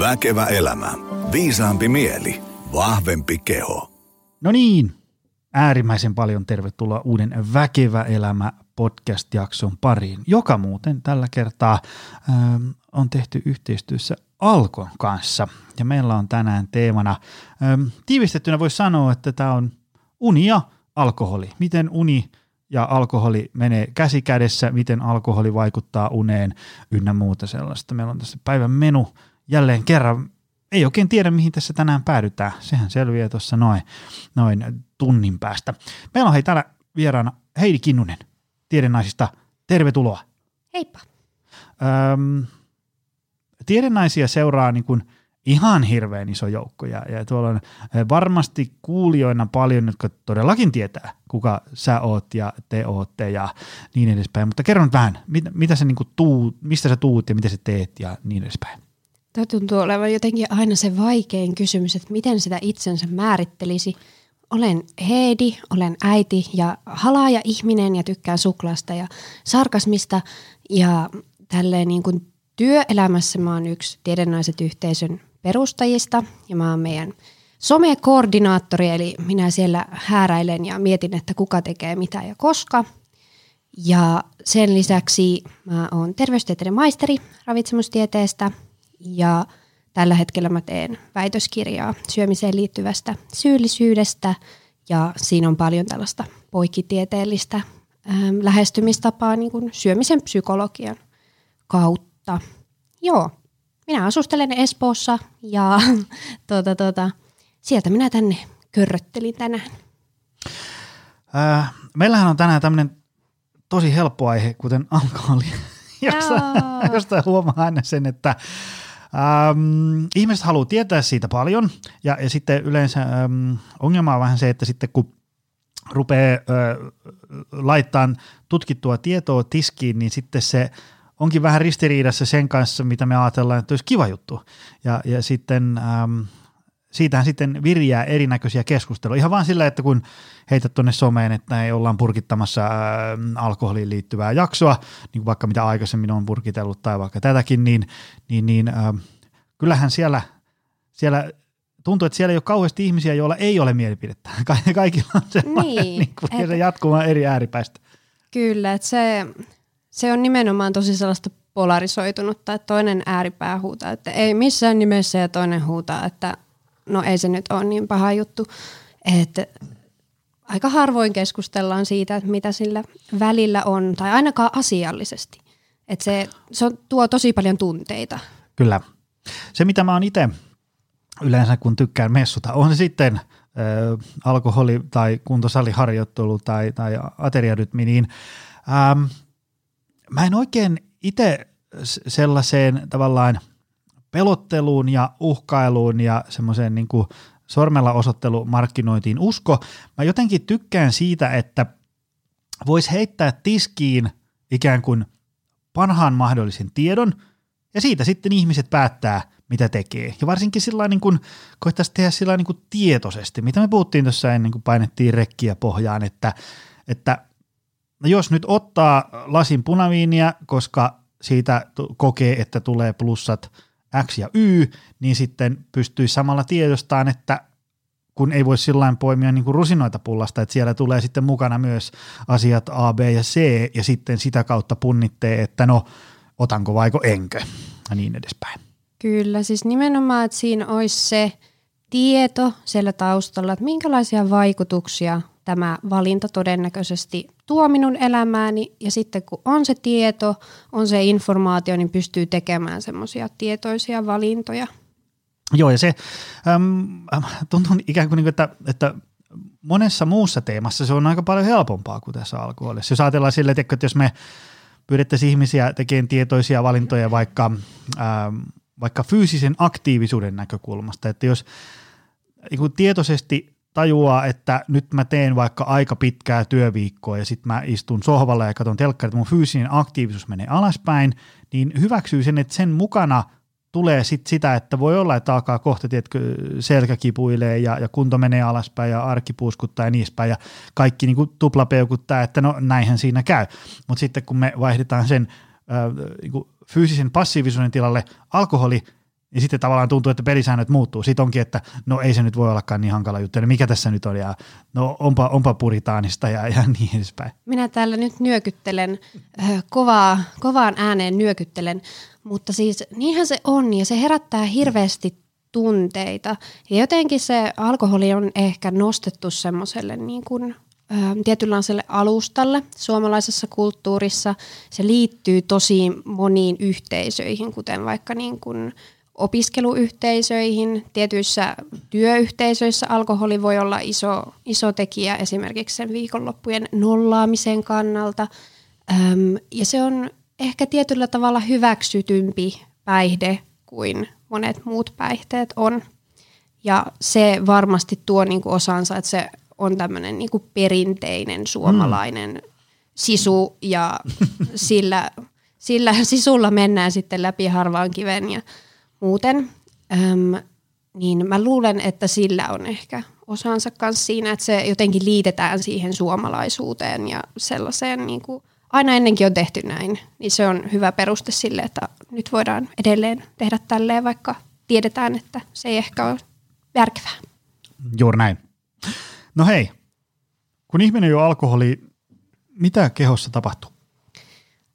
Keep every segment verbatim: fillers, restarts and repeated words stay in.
Väkevä elämä. Viisaampi mieli. Vahvempi keho. No niin, äärimmäisen paljon tervetuloa uuden Väkevä elämä podcast-jakson pariin, joka muuten tällä kertaa ö, on tehty yhteistyössä Alkon kanssa. Ja meillä on tänään teemana, ö, tiivistettynä voisi sanoa, että tämä on uni ja alkoholi. Miten uni ja alkoholi menee käsi kädessä, miten alkoholi vaikuttaa uneen ynnä muuta sellaista. Meillä on tässä päivän menu jälleen kerran. Ei oikein tiedä, mihin tässä tänään päädytään. Sehän selviää tuossa noin, noin tunnin päästä. Meillä on hei täällä vieraana Heidi Kinnunen Tiedenaisista. Tervetuloa. Heippa. Öm, tiedenaisia seuraa niin kuin ihan hirveän iso joukko ja, ja tuolla on varmasti kuulijoina paljon, jotka todellakin tietää, kuka sä oot ja te ootte ja niin edespäin. Mutta kerro nyt vähän, mit, mitä sä niin kuin tuut, mistä sä tuut ja mitä sä teet ja niin edespäin. Tämä tuntuu olevan jotenkin aina se vaikein kysymys, että miten sitä itsensä määrittelisi. Olen Heidi, olen äiti ja halaaja ihminen ja tykkään suklaasta ja sarkasmista. Ja tälleen niin kuin työelämässä mä oon yksi Tiedenaiset-yhteisön perustajista ja mä oon meidän somekoordinaattori. Eli minä siellä hääräilen ja mietin, että kuka tekee mitä ja koska. Ja sen lisäksi mä oon terveystieteiden maisteri ravitsemustieteestä. Ja tällä hetkellä mä teen väitöskirjaa syömiseen liittyvästä syyllisyydestä ja siinä on paljon tällaista poikkitieteellistä äh, lähestymistapaa niin kuin syömisen psykologian kautta. Joo, minä asustelen Espoossa ja tuota, tuota, sieltä minä tänne körröttelin tänään. Äh, meillähän on tänään tämmöinen tosi helppo aihe, kuten alkoholi. Jostain huomaa aina sen, että äm, ihmiset haluaa tietää siitä paljon ja, ja sitten yleensä äm, ongelma on vähän se, että sitten kun rupeaa ä, laittamaan tutkittua tietoa tiskiin, niin sitten se onkin vähän ristiriidassa sen kanssa, mitä me ajatellaan, että olisi kiva juttu ja, ja sitten äm, siitähän sitten virjää erinäköisiä keskusteluja. Ihan vaan sillä, että kun heität tuonne someen, että näin ollaan purkittamassa ää, alkoholiin liittyvää jaksoa, niin vaikka mitä aikaisemmin on purkitellut tai vaikka tätäkin, niin, niin, niin ää, kyllähän siellä, siellä tuntuu, että siellä ei ole kauheasti ihmisiä, joilla ei ole mielipidettä. Ka- kaikilla on sellainen niin, niin kuin, et, se jatkuma eri ääripäistä. Kyllä, että se, se on nimenomaan tosi sellaista polarisoitunutta, että toinen ääripää huutaa, että ei missään nimessä ja toinen huutaa, että no ei se nyt ole niin paha juttu, että aika harvoin keskustellaan siitä, että mitä sillä välillä on, tai ainakaan asiallisesti. Että se, se tuo tosi paljon tunteita. Kyllä. Se, mitä mä oon itse yleensä, kun tykkään messuta, on sitten äh, alkoholi- tai kuntosaliharjoittelu tai, tai ateriarytmi, niin ähm, mä en oikein itse sellaiseen tavallaan pelotteluun ja uhkailuun ja semmoiseen niin kuin sormella osoittelumarkkinointiin usko. Mä jotenkin tykkään siitä, että voisi heittää tiskiin ikään kuin parhaan mahdollisen tiedon ja siitä sitten ihmiset päättää, mitä tekee. Ja varsinkin sillä niin kuin koettaisiin tehdä sillä niin kuin tietoisesti, mitä me puhuttiin tuossa ennen kuin painettiin rekkiä pohjaan, että, että jos nyt ottaa lasin punaviiniä, koska siitä kokee, että tulee plussat X ja Y, niin sitten pystyy samalla tiedostamaan, että kun ei voi sillain poimia niin kuin rusinoita pullasta, että siellä tulee sitten mukana myös asiat A, B ja C, ja sitten sitä kautta punnittee, että no, otanko vaiko enkö, ja niin edespäin. Kyllä, siis nimenomaan, että siinä olisi se tieto siellä taustalla, että minkälaisia vaikutuksia tämä valinta todennäköisesti tuo minun elämääni, ja sitten kun on se tieto, on se informaatio, niin pystyy tekemään semmoisia tietoisia valintoja. Joo, ja se äm, tuntuu ikään kuin, että, että monessa muussa teemassa se on aika paljon helpompaa kuin tässä alkoholissa. Jos ajatellaan sille, että jos me pyydettäisiin ihmisiä tekemään tietoisia valintoja vaikka, äm, vaikka fyysisen aktiivisuuden näkökulmasta, että jos niin tietoisesti tajuaa, että nyt mä teen vaikka aika pitkää työviikkoa ja sit mä istun sohvalla ja katson telkkaria, että mun fyysinen aktiivisuus menee alaspäin, niin hyväksyy sen, että sen mukana tulee sit sitä, että voi olla, että alkaa kohta, tiedätkö, selkä kipuilee ja, ja kunto menee alaspäin ja arki puuskuttaa ja niispäin ja kaikki niinku tuplapeukuttaa, että no näinhän siinä käy. Mutta sitten kun me vaihdetaan sen äh, niinku fyysisen passiivisuuden tilalle alkoholi, Ja sitten tavallaan tuntuu, että pelisäännöt muuttuu. Sitten onkin, että no ei se nyt voi ollakaan niin hankala juttu. Eli mikä tässä nyt on? Ja no onpa, onpa puritaanista ja, ja niin edespäin. Minä täällä nyt nyökyttelen, kovaa, kovaan ääneen nyökyttelen. Mutta siis niinhän se on ja se herättää hirveästi tunteita. Ja jotenkin se alkoholi on ehkä nostettu semmoiselle niin kuin tietynlaiselle alustalle suomalaisessa kulttuurissa. Se liittyy tosi moniin yhteisöihin, kuten vaikka niin kuin opiskeluyhteisöihin, tietyissä työyhteisöissä alkoholi voi olla iso, iso tekijä esimerkiksi sen viikonloppujen nollaamisen kannalta. Öm, ja se on ehkä tietyllä tavalla hyväksytympi päihde kuin monet muut päihteet on. Ja se varmasti tuo niinku osansa, että se on tämmöinen niinku perinteinen suomalainen mm. sisu ja sillä, sillä sisulla mennään sitten läpi harvaan kiven ja muuten, äm, niin mä luulen, että sillä on ehkä osansa kanssa siinä, että se jotenkin liitetään siihen suomalaisuuteen ja sellaiseen, niin kuin aina ennenkin on tehty näin, niin se on hyvä peruste sille, että nyt voidaan edelleen tehdä tälleen, vaikka tiedetään, että se ei ehkä ole järkevää. Juuri näin. No hei, kun ihminen juo alkoholia, mitä kehossa tapahtuu?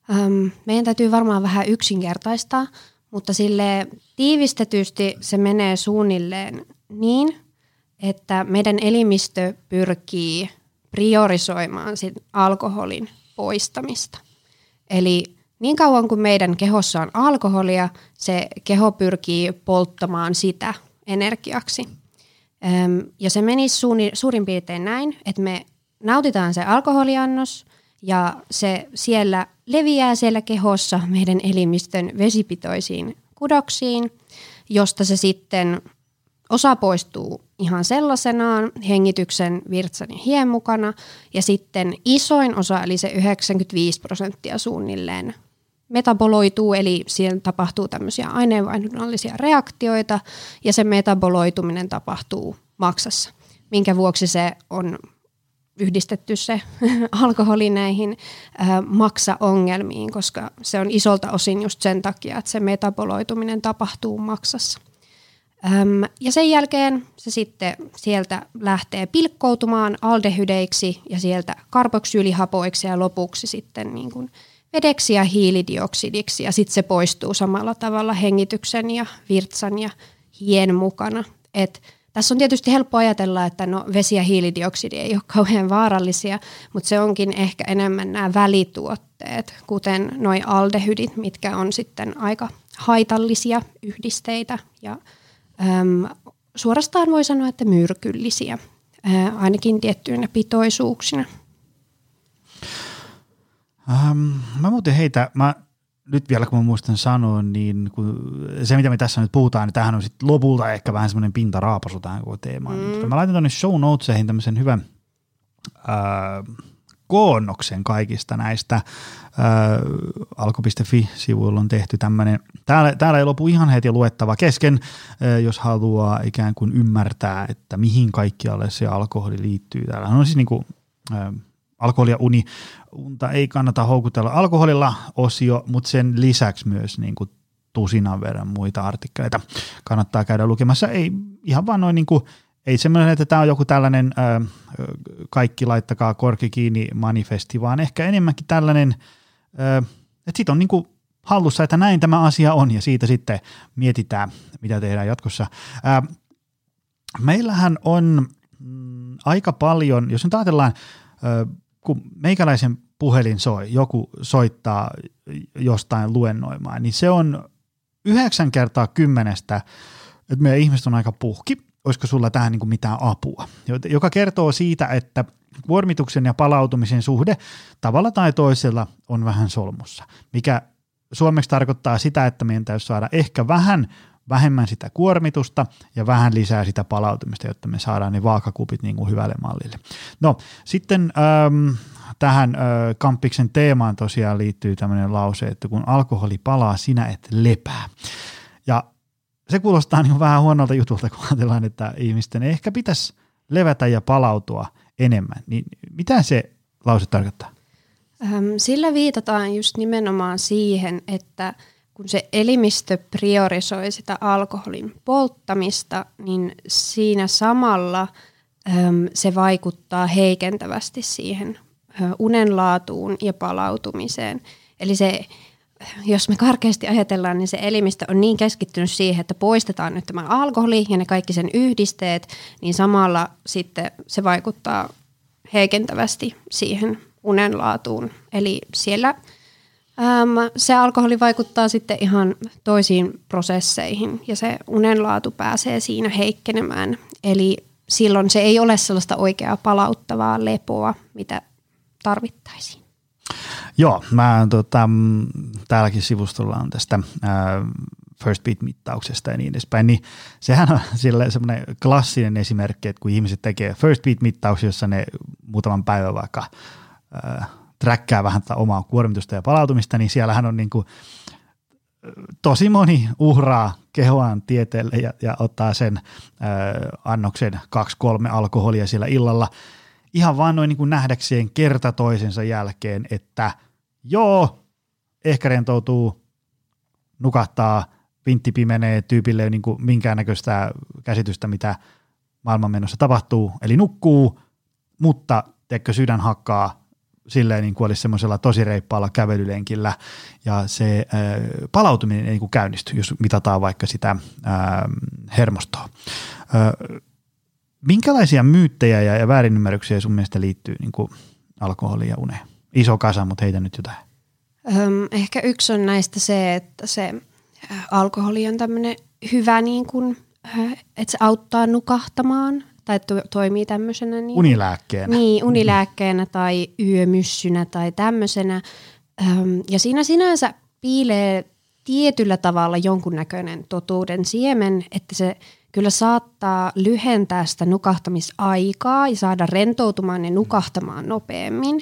Äm, meidän täytyy varmaan vähän yksinkertaistaa. Mutta sille tiivistetysti se menee suunnilleen niin, että meidän elimistö pyrkii priorisoimaan sit alkoholin poistamista. Eli niin kauan kuin meidän kehossa on alkoholia, se keho pyrkii polttamaan sitä energiaksi. Ja se menisi suurin piirtein näin, että me nautitaan se alkoholiannos ja se siellä leviää siellä kehossa meidän elimistön vesipitoisiin kudoksiin, josta se sitten osa poistuu ihan sellaisenaan hengityksen, virtsan ja hien mukana. Ja sitten isoin osa, eli se yhdeksänkymmentäviisi prosenttia suunnilleen metaboloituu, eli siellä tapahtuu tämmöisiä aineenvaihdunnallisia reaktioita ja se metaboloituminen tapahtuu maksassa, minkä vuoksi se on yhdistetty se alkoholi näihin äh, maksaongelmiin, koska se on isolta osin just sen takia, että se metaboloituminen tapahtuu maksassa. Ähm, ja sen jälkeen se sitten sieltä lähtee pilkkoutumaan aldehydeiksi ja sieltä karboksyylihapoiksi ja lopuksi sitten niin kuin vedeksi ja hiilidioksidiksi. Ja sitten se poistuu samalla tavalla hengityksen ja virtsan ja hien mukana, että tässä on tietysti helppo ajatella, että no, vesi ja hiilidioksidi ei ole kauhean vaarallisia, mutta se onkin ehkä enemmän nämä välituotteet, kuten noi aldehydit, mitkä on sitten aika haitallisia yhdisteitä ja äm, suorastaan voi sanoa, että myrkyllisiä, ää, ainakin tiettyinä pitoisuuksina. Ähm, mä muuten heitä... Mä... Nyt vielä kun mä muistan sanoa, niin se mitä me tässä nyt puhutaan, niin tämähän on sitten lopulta ehkä vähän semmoinen pintaraapasu tähän koko teemaan. Mm. Mä laitan tuonne show notesihin tämmöisen hyvän äh, koonnoksen kaikista näistä. Äh, alko piste fi-sivuilla on tehty tämmöinen. Täällä, täällä ei lopu ihan heti luettava kesken, äh, jos haluaa ikään kuin ymmärtää, että mihin kaikkialle se alkoholi liittyy. Täällä on siis niin kuin... Äh, Alkoholi ja uni, unta ei kannata houkutella alkoholilla osio, mutta sen lisäksi myös niin kuin tusinan verran muita artikkeleita kannattaa käydä lukemassa. Ei ihan vaan noin, niin kuin, ei semmoinen, että tämä on joku tällainen ää, kaikki laittakaa korki kiinni -manifesti, vaan ehkä enemmänkin tällainen, ää, että siitä on niin kuin hallussa, että näin tämä asia on ja siitä sitten mietitään, mitä tehdään jatkossa. Ää, meillähän on mm, aika paljon, jos nyt ajatellaan, ää, kun meikäläisen puhelin soi, joku soittaa jostain luennoimaan, niin se on yhdeksän kertaa kymmenestä, että meidän ihmiset on aika puhki, olisiko sulla tähän niin kuin mitään apua, joka kertoo siitä, että kuormituksen ja palautumisen suhde tavalla tai toisella on vähän solmussa, mikä suomeksi tarkoittaa sitä, että meidän täytyy saada ehkä vähän vähemmän sitä kuormitusta ja vähän lisää sitä palautumista, jotta me saadaan ne vaakakupit niin kuin hyvälle mallille. No sitten äm, tähän äh, Kamppiksen teemaan tosiaan liittyy tämmöinen lause, että kun alkoholi palaa, sinä et lepää. Ja se kuulostaa niin vähän huonolta jutulta, kun ajatellaan, että ihmisten ehkä pitäisi levätä ja palautua enemmän. Niin mitä se lause tarkoittaa? Sillä viitataan just nimenomaan siihen, että kun se elimistö priorisoi sitä alkoholin polttamista, niin siinä samalla äm, se vaikuttaa heikentävästi siihen unenlaatuun ja palautumiseen. Eli se, jos me karkeasti ajatellaan, niin se elimistö on niin keskittynyt siihen, että poistetaan nyt tämä alkoholi ja ne kaikki sen yhdisteet, niin samalla sitten se vaikuttaa heikentävästi siihen unenlaatuun. Eli siellä äm, se alkoholi vaikuttaa sitten ihan toisiin prosesseihin ja se unenlaatu pääsee siinä heikkenemään. Eli silloin se ei ole sellaista oikeaa palauttavaa lepoa, mitä tarvittaisiin. Joo, mä, tota, täälläkin sivustolla on tästä ää, First Beat-mittauksesta ja niin edespäin, niin sehän on sellainen klassinen esimerkki, että kun ihmiset tekee First Beat-mittauksia, jossa ne muutaman päivän vaikka ää, träkkää vähän tätä omaa kuormitusta ja palautumista, niin siellähän on niin kuin tosi moni uhraa kehoaan tieteelle ja, ja ottaa sen ää, annoksen kaksi kolme alkoholia siellä illalla, ihan vaan noin niin kuin nähdäkseen kerta toisensa jälkeen, että joo, ehkä rentoutuu, nukahtaa, vintti pimenee, tyypille ei ole niin kuin minkäännäköistä käsitystä, mitä maailmanmenossa tapahtuu, eli nukkuu, mutta teekö sydän hakkaa silleen niin kuin olisi semmoisella tosi reippaalla kävelylenkillä, ja se ää, palautuminen ei niin kuin käynnisty, jos mitataan vaikka sitä ää, hermostoa. Ää, Minkälaisia myyttejä ja väärinymmärryksiä sun mielestä liittyy niin kuin alkoholiin ja uneen? Iso kasa, mutta heitä nyt jotain. Öm, ehkä yksi on näistä se, että se alkoholi on tämmöinen hyvä, niin kuin, että se auttaa nukahtamaan tai to, toimii tämmöisenä. Niin, unilääkkeenä. Niin, unilääkkeenä tai yömyssynä tai tämmöisenä. Öm, ja siinä sinänsä piilee tietyllä tavalla jonkunnäköinen totuuden siemen, että se kyllä saattaa lyhentää sitä nukahtamisaikaa ja saada rentoutumaan ja nukahtamaan nopeammin,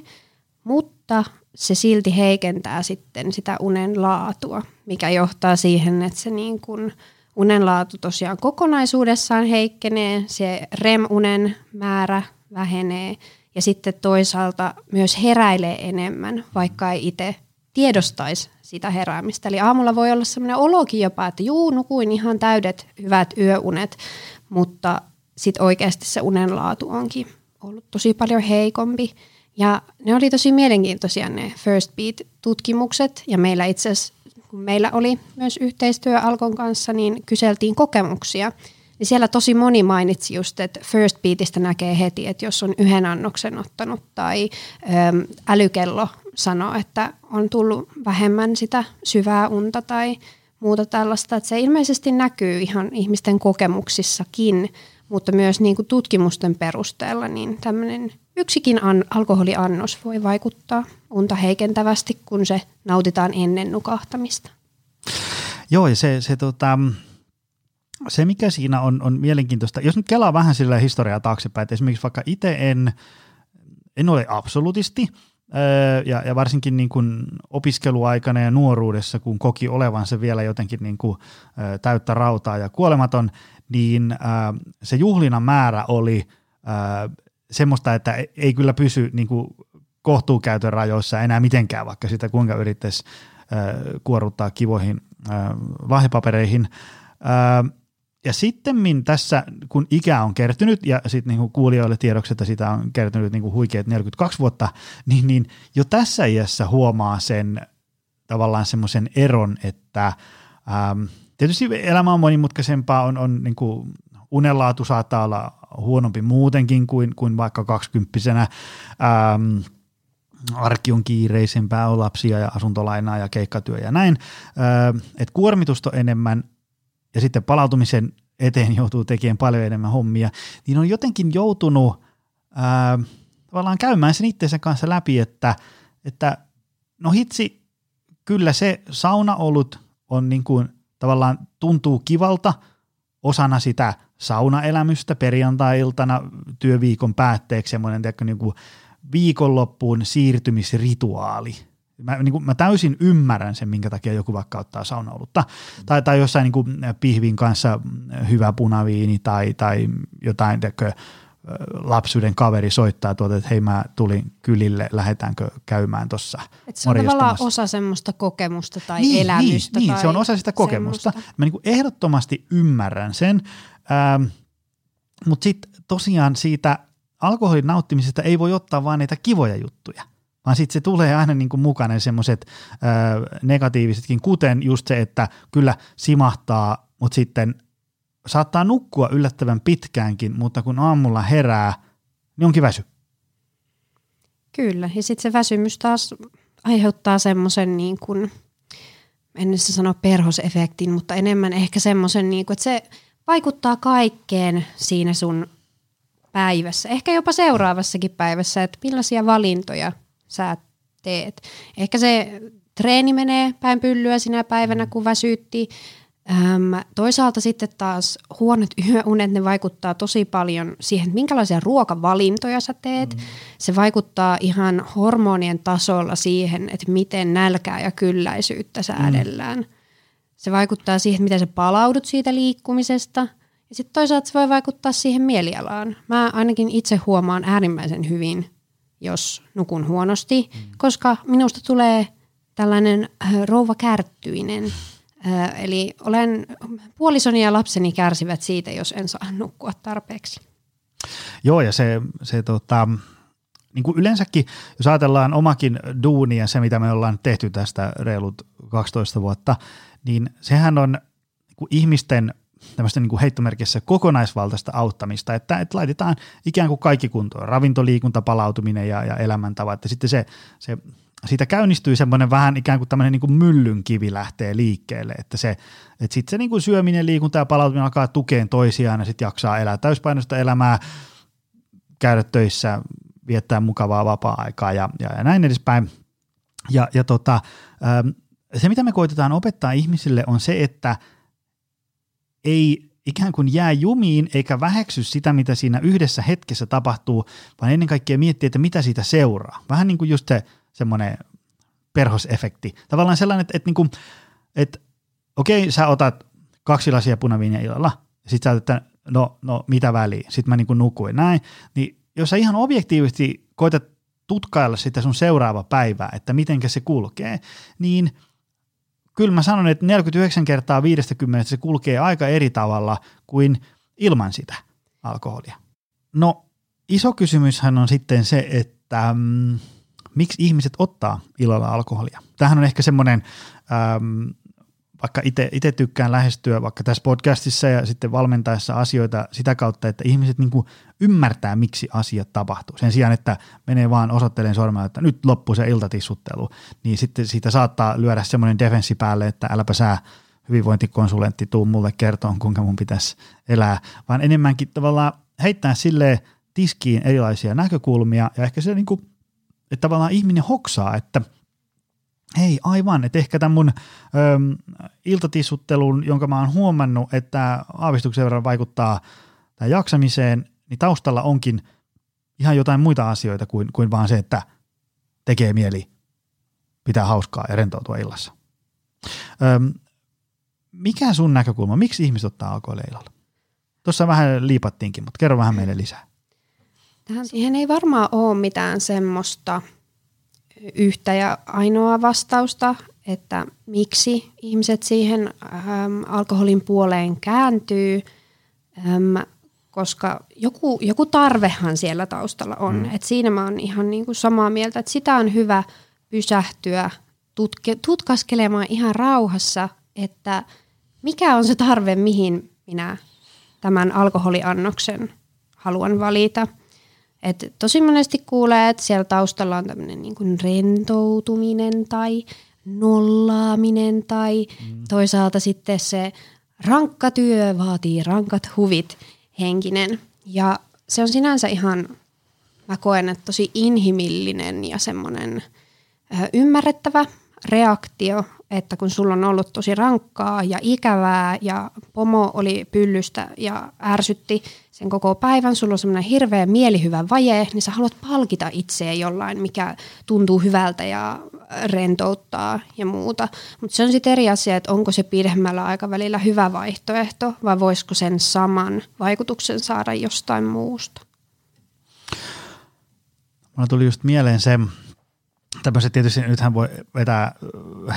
mutta se silti heikentää sitten sitä unen laatua, mikä johtaa siihen, että se niin kuin unen laatu tosiaan kokonaisuudessaan heikkenee, se REM-unen määrä vähenee ja sitten toisaalta myös heräilee enemmän, vaikka ei itse tiedostaisi sitä heräämistä. Eli aamulla voi olla sellainen olokin jopa, että juu, nukuin ihan täydet hyvät yöunet, mutta sitten oikeasti se unen laatu onkin ollut tosi paljon heikompi. Ja ne oli tosi mielenkiintoisia ne First Beat-tutkimukset, ja meillä itse asiassa, kun meillä oli myös yhteistyö Alkon kanssa, niin kyseltiin kokemuksia. Ja siellä tosi moni mainitsi just, että First Beatistä näkee heti, että jos on yhden annoksen ottanut tai äm, älykello sanoo, että on tullut vähemmän sitä syvää unta tai muuta tällaista. Että se ilmeisesti näkyy ihan ihmisten kokemuksissakin, mutta myös niin kuin tutkimusten perusteella niin tämmöinen yksikin an- alkoholiannos voi vaikuttaa unta heikentävästi, kun se nautitaan ennen nukahtamista. Joo, ja se... se tota... Se, mikä siinä on, on mielenkiintoista, jos nyt kelaa vähän sillä historiaa taaksepäin, että esimerkiksi vaikka itse en, en ole absolutisti, ja, ja varsinkin niin kuin opiskeluaikana ja nuoruudessa, kun koki olevansa vielä jotenkin niin kuin täyttä rautaa ja kuolematon, niin se juhlinan määrä oli semmoista, että ei kyllä pysy niin kuin kohtuukäytön rajoissa enää mitenkään, vaikka sitä kuinka yrittäisi kuorruttaa kivoihin lahjapapereihin. Ja sittemmin tässä, kun ikä on kertynyt, ja sitten niinku kuulijoille tiedoksi, että sitä on kertynyt niinku huikeat neljäkymmentäkaksi vuotta, niin, niin jo tässä iässä huomaa sen tavallaan semmoisen eron, että äm, tietysti elämä on monimutkaisempaa, on, on niinku unenlaatu saattaa olla huonompi muutenkin kuin, kuin vaikka kaksikymppisenä, äm, arki on kiireisempää, on lapsia ja asuntolainaa ja keikkatyö ja näin, että kuormitusta enemmän, ja sitten palautumisen eteen joutuu tekemään paljon enemmän hommia, niin on jotenkin joutunut ää, tavallaan käymään sen itseensä kanssa läpi, että, että no hitsi, kyllä se saunaolut on niin kuin, tavallaan tuntuu kivalta osana sitä saunaelämystä perjantai-iltana työviikon päätteeksi semmoinen niin kuin viikonloppuun siirtymisrituaali. Mä, niin kuin, mä täysin ymmärrän sen, minkä takia joku vaikka ottaa saunaolutta tai, tai jossain niin kuin pihvin kanssa hyvä punaviini tai, tai jotain tekö, lapsuuden kaveri soittaa tuota, että hei mä tulin kylille, lähdetäänkö käymään tuossa morjastamassa. Se on tavallaan osa semmoista kokemusta tai niin, elämystä. Niin, tai niin, se on osa sitä kokemusta. Semmoista. Mä niin kuin ehdottomasti ymmärrän sen, ähm, mutta sitten tosiaan siitä alkoholin nauttimisesta ei voi ottaa vaan niitä kivoja juttuja, vaan sitten se tulee aina niin kuin mukana semmoiset äh, negatiivisetkin, kuten just se, että kyllä simahtaa, mutta sitten saattaa nukkua yllättävän pitkäänkin, mutta kun aamulla herää, niin onkin väsy. Kyllä, ja sitten se väsymys taas aiheuttaa semmoisen, niin kuin, en nyt sano perhosefektin, mutta enemmän ehkä semmoisen, niin kuin, että se vaikuttaa kaikkeen siinä sun päivässä, ehkä jopa seuraavassakin päivässä, että millaisia valintoja sä teet. Ehkä se treeni menee päin pyllyä sinä päivänä, kun väsytti. Öm, toisaalta sitten taas huonot yöunet, ne vaikuttaa tosi paljon siihen, että minkälaisia ruokavalintoja sä teet. Mm. Se vaikuttaa ihan hormonien tasolla siihen, että miten nälkää ja kylläisyyttä säädellään. Mm. Se vaikuttaa siihen, miten sä palaudut siitä liikkumisesta. Ja sitten toisaalta se voi vaikuttaa siihen mielialaan. Mä ainakin itse huomaan äärimmäisen hyvin, jos nukun huonosti, mm. koska minusta tulee tällainen rouva kärttyinen. Eli olen, puolisoni ja lapseni kärsivät siitä, jos en saa nukkua tarpeeksi. Joo, ja se, se tota, niin kuin yleensäkin, jos ajatellaan omakin duuni ja se, mitä me ollaan tehty tästä reilut kaksitoista vuotta, niin sehän on niin kuin ihmisten tämmöistä niin kuin heittomerkissä kokonaisvaltaista auttamista, että, että laitetaan ikään kuin kaikki kuntoon, ravintoliikunta, palautuminen ja, ja elämäntavat, ja sitten se... se siitä käynnistyy semmoinen vähän ikään kuin tämmöinen niin kuin myllynkivi lähtee liikkeelle, että se, että sitten se niin kuin syöminen, liikunta ja palautuminen alkaa tukeen toisiaan ja sitten jaksaa elää täyspainoista elämää, käydä töissä, viettää mukavaa vapaa-aikaa ja, ja, ja näin edespäin. Ja, ja tota, se, mitä me koitetaan opettaa ihmisille, on se, että ei ikään kuin jää jumiin eikä väheksy sitä, mitä siinä yhdessä hetkessä tapahtuu, vaan ennen kaikkea miettii, että mitä siitä seuraa. Vähän niin kuin just se semmoinen perhosefekti. Tavallaan sellainen, että, että, että, että okei, sä otat kaksi lasia punaviiniä illalla, ja sit sä otat, että no, no mitä väliä, sit mä niin kuin nukuin näin. Niin jos sä ihan objektiivisesti koetat tutkailla sitä sun seuraava päivää, että mitenkä se kulkee, niin kyllä mä sanon, että neljäkymmentäyhdeksän kertaa viisikymmentä se kulkee aika eri tavalla kuin ilman sitä alkoholia. No, iso kysymyshän on sitten se, että miksi ihmiset ottaa illalla alkoholia? Tämähän on ehkä semmoinen, ähm, vaikka itse tykkään lähestyä vaikka tässä podcastissa ja sitten valmentaessa asioita sitä kautta, että ihmiset niin kuin ymmärtää, miksi asiat tapahtuu. Sen sijaan, että menee vaan osoitteleen sormella, että nyt loppuu se iltatissuttelu, niin sitten siitä saattaa lyödä semmoinen defenssi päälle, että äläpä sä hyvinvointikonsulentti tuu mulle kertoon, kuinka mun pitäisi elää, vaan enemmänkin tavallaan heittää silleen tiskiin erilaisia näkökulmia ja ehkä se niin kuin että tavallaan ihminen hoksaa, että hei aivan, että ehkä tämän mun äm, iltatissuttelun, jonka mä oon huomannut, että aavistuksen verran vaikuttaa tämän jaksamiseen, niin taustalla onkin ihan jotain muita asioita kuin, kuin vaan se, että tekee mieli pitää hauskaa ja rentoutua illassa. Äm, mikä sun näkökulma, miksi ihmiset ottaa alkoholia illalla? Tuossa vähän liipattiinkin, mutta kerro vähän meille lisää. Tähän siihen ei varmaan ole mitään semmoista yhtä ja ainoa vastausta, että miksi ihmiset siihen äm, alkoholin puoleen kääntyy, äm, koska joku, joku tarvehan siellä taustalla on. Mm. Et siinä mä oon ihan niinku samaa mieltä, että sitä on hyvä pysähtyä tutke, tutkaskelemaan ihan rauhassa, että mikä on se tarve, mihin minä tämän alkoholiannoksen haluan valita. Et tosi monesti kuulee, että siellä taustalla on tämmöinen niin kuin rentoutuminen tai nollaaminen tai mm. toisaalta sitten se rankka työ vaatii rankat huvit henkinen. Ja se on sinänsä ihan, mä koen, että tosi inhimillinen ja semmoinen ymmärrettävä reaktio, että kun sulla on ollut tosi rankkaa ja ikävää ja pomo oli pyllystä ja ärsytti sen koko päivän, sulla on semmoinen hirveä mielihyvä vaje, niin sä haluat palkita itseä jollain, mikä tuntuu hyvältä ja rentouttaa ja muuta. Mutta se on sitten eri asia, että onko se pidemmällä aikavälillä hyvä vaihtoehto vai voisiko sen saman vaikutuksen saada jostain muusta. Mulla tuli just mieleen se, tämmöiset tietysti nythän voi vetää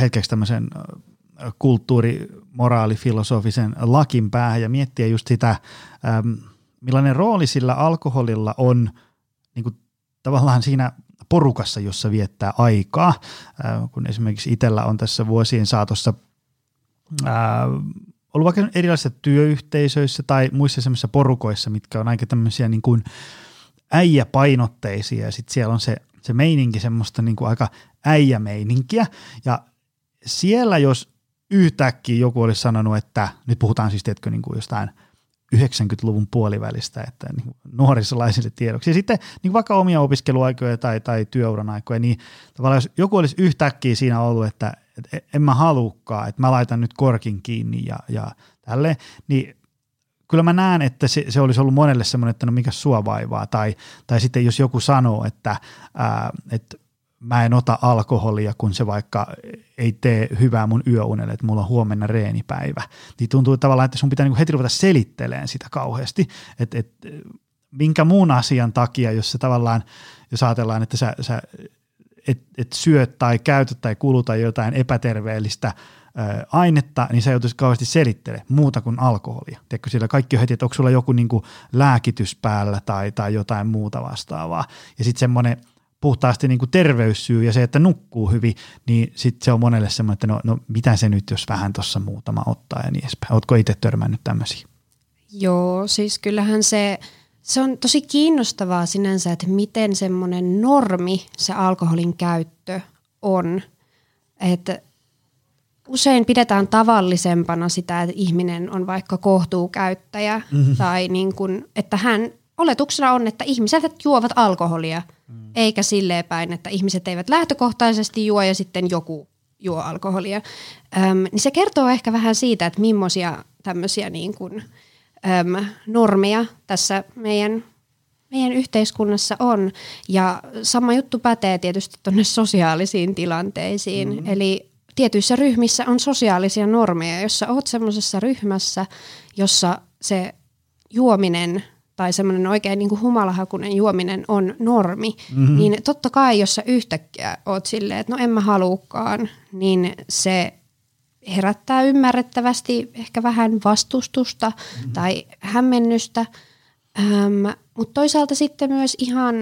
hetkeksi tämmöisen kulttuuri-, moraalifilosofisen lakin päähän ja miettiä just sitä, millainen rooli sillä alkoholilla on niin kuin tavallaan siinä porukassa, jossa viettää aikaa, kun esimerkiksi itsellä on tässä vuosien saatossa ää, ollut vaikka erilaisissa työyhteisöissä tai muissa semmoisissa porukoissa, mitkä on aika tämmöisiä niin kuin äijäpainotteisia ja sitten siellä on se, se meininki semmoista niin kuin aika äijämeininkiä ja siellä jos yhtäkkiä joku olisi sanonut, että nyt puhutaan siis teetkö niin kuin jostain yhdeksänkymmentäluvun puolivälistä, että niin nuorisolaisille tiedoksi. Ja sitten niin vaikka omia opiskeluaikoja tai, tai työuran aikoja, niin tavallaan jos joku olisi yhtäkkiä siinä ollut, että, että en mä halukaan, että mä laitan nyt korkin kiinni ja, ja tälleen, niin kyllä mä näen, että se, se olisi ollut monelle semmoinen, että no mikä sua vaivaa, tai, tai sitten jos joku sanoo, että, ää, että mä en ota alkoholia, kun se vaikka ei tee hyvää mun yöunelle, että mulla on huomenna reenipäivä. Niin tuntuu tavallaan, että sun pitää niinku heti ruveta selittelemään sitä kauheasti, että et, minkä muun asian takia, jos se tavallaan, jos ajatellaan, että sä, sä et, et syöt tai käytät tai kuluta jotain epäterveellistä ö, ainetta, niin sä joutuisit kauheasti selittelemään muuta kuin alkoholia. Tiedätkö, siellä kaikki on heti, että onko sulla joku niinku lääkitys päällä tai, tai jotain muuta vastaavaa. Ja sitten semmoinen puhtaasti niin kuin terveyssyy ja se, että nukkuu hyvin, niin sitten se on monelle semmoinen, että no, no mitä se nyt, jos vähän tuossa muutama ottaa ja niin edespäin. Ootko itse törmännyt tämmöisiä? Joo, siis kyllähän se, se on tosi kiinnostavaa sinänsä, että miten semmoinen normi se alkoholin käyttö on. Että usein pidetään tavallisempana sitä, että ihminen on vaikka kohtuukäyttäjä mm-hmm. tai niin kuin, että hän oletuksena on, että ihmiset juovat alkoholia, mm. eikä silleen päin, että ihmiset eivät lähtökohtaisesti juo ja sitten joku juo alkoholia. Öm, niin se kertoo ehkä vähän siitä, että millaisia tämmöisiä niin kuin, öm, normeja tässä meidän, meidän yhteiskunnassa on. Ja sama juttu pätee tietysti tuonne sosiaalisiin tilanteisiin. Mm. Eli tietyissä ryhmissä on sosiaalisia normeja, jossa olet semmoisessa ryhmässä, jossa se juominen tai semmoinen oikein niin kuin humalahakunen juominen on normi, mm-hmm. niin totta kai, jos sä yhtäkkiä oot silleen, että no en mä haluukaan, niin se herättää ymmärrettävästi ehkä vähän vastustusta mm-hmm. tai hämmennystä, ähm, mutta toisaalta sitten myös ihan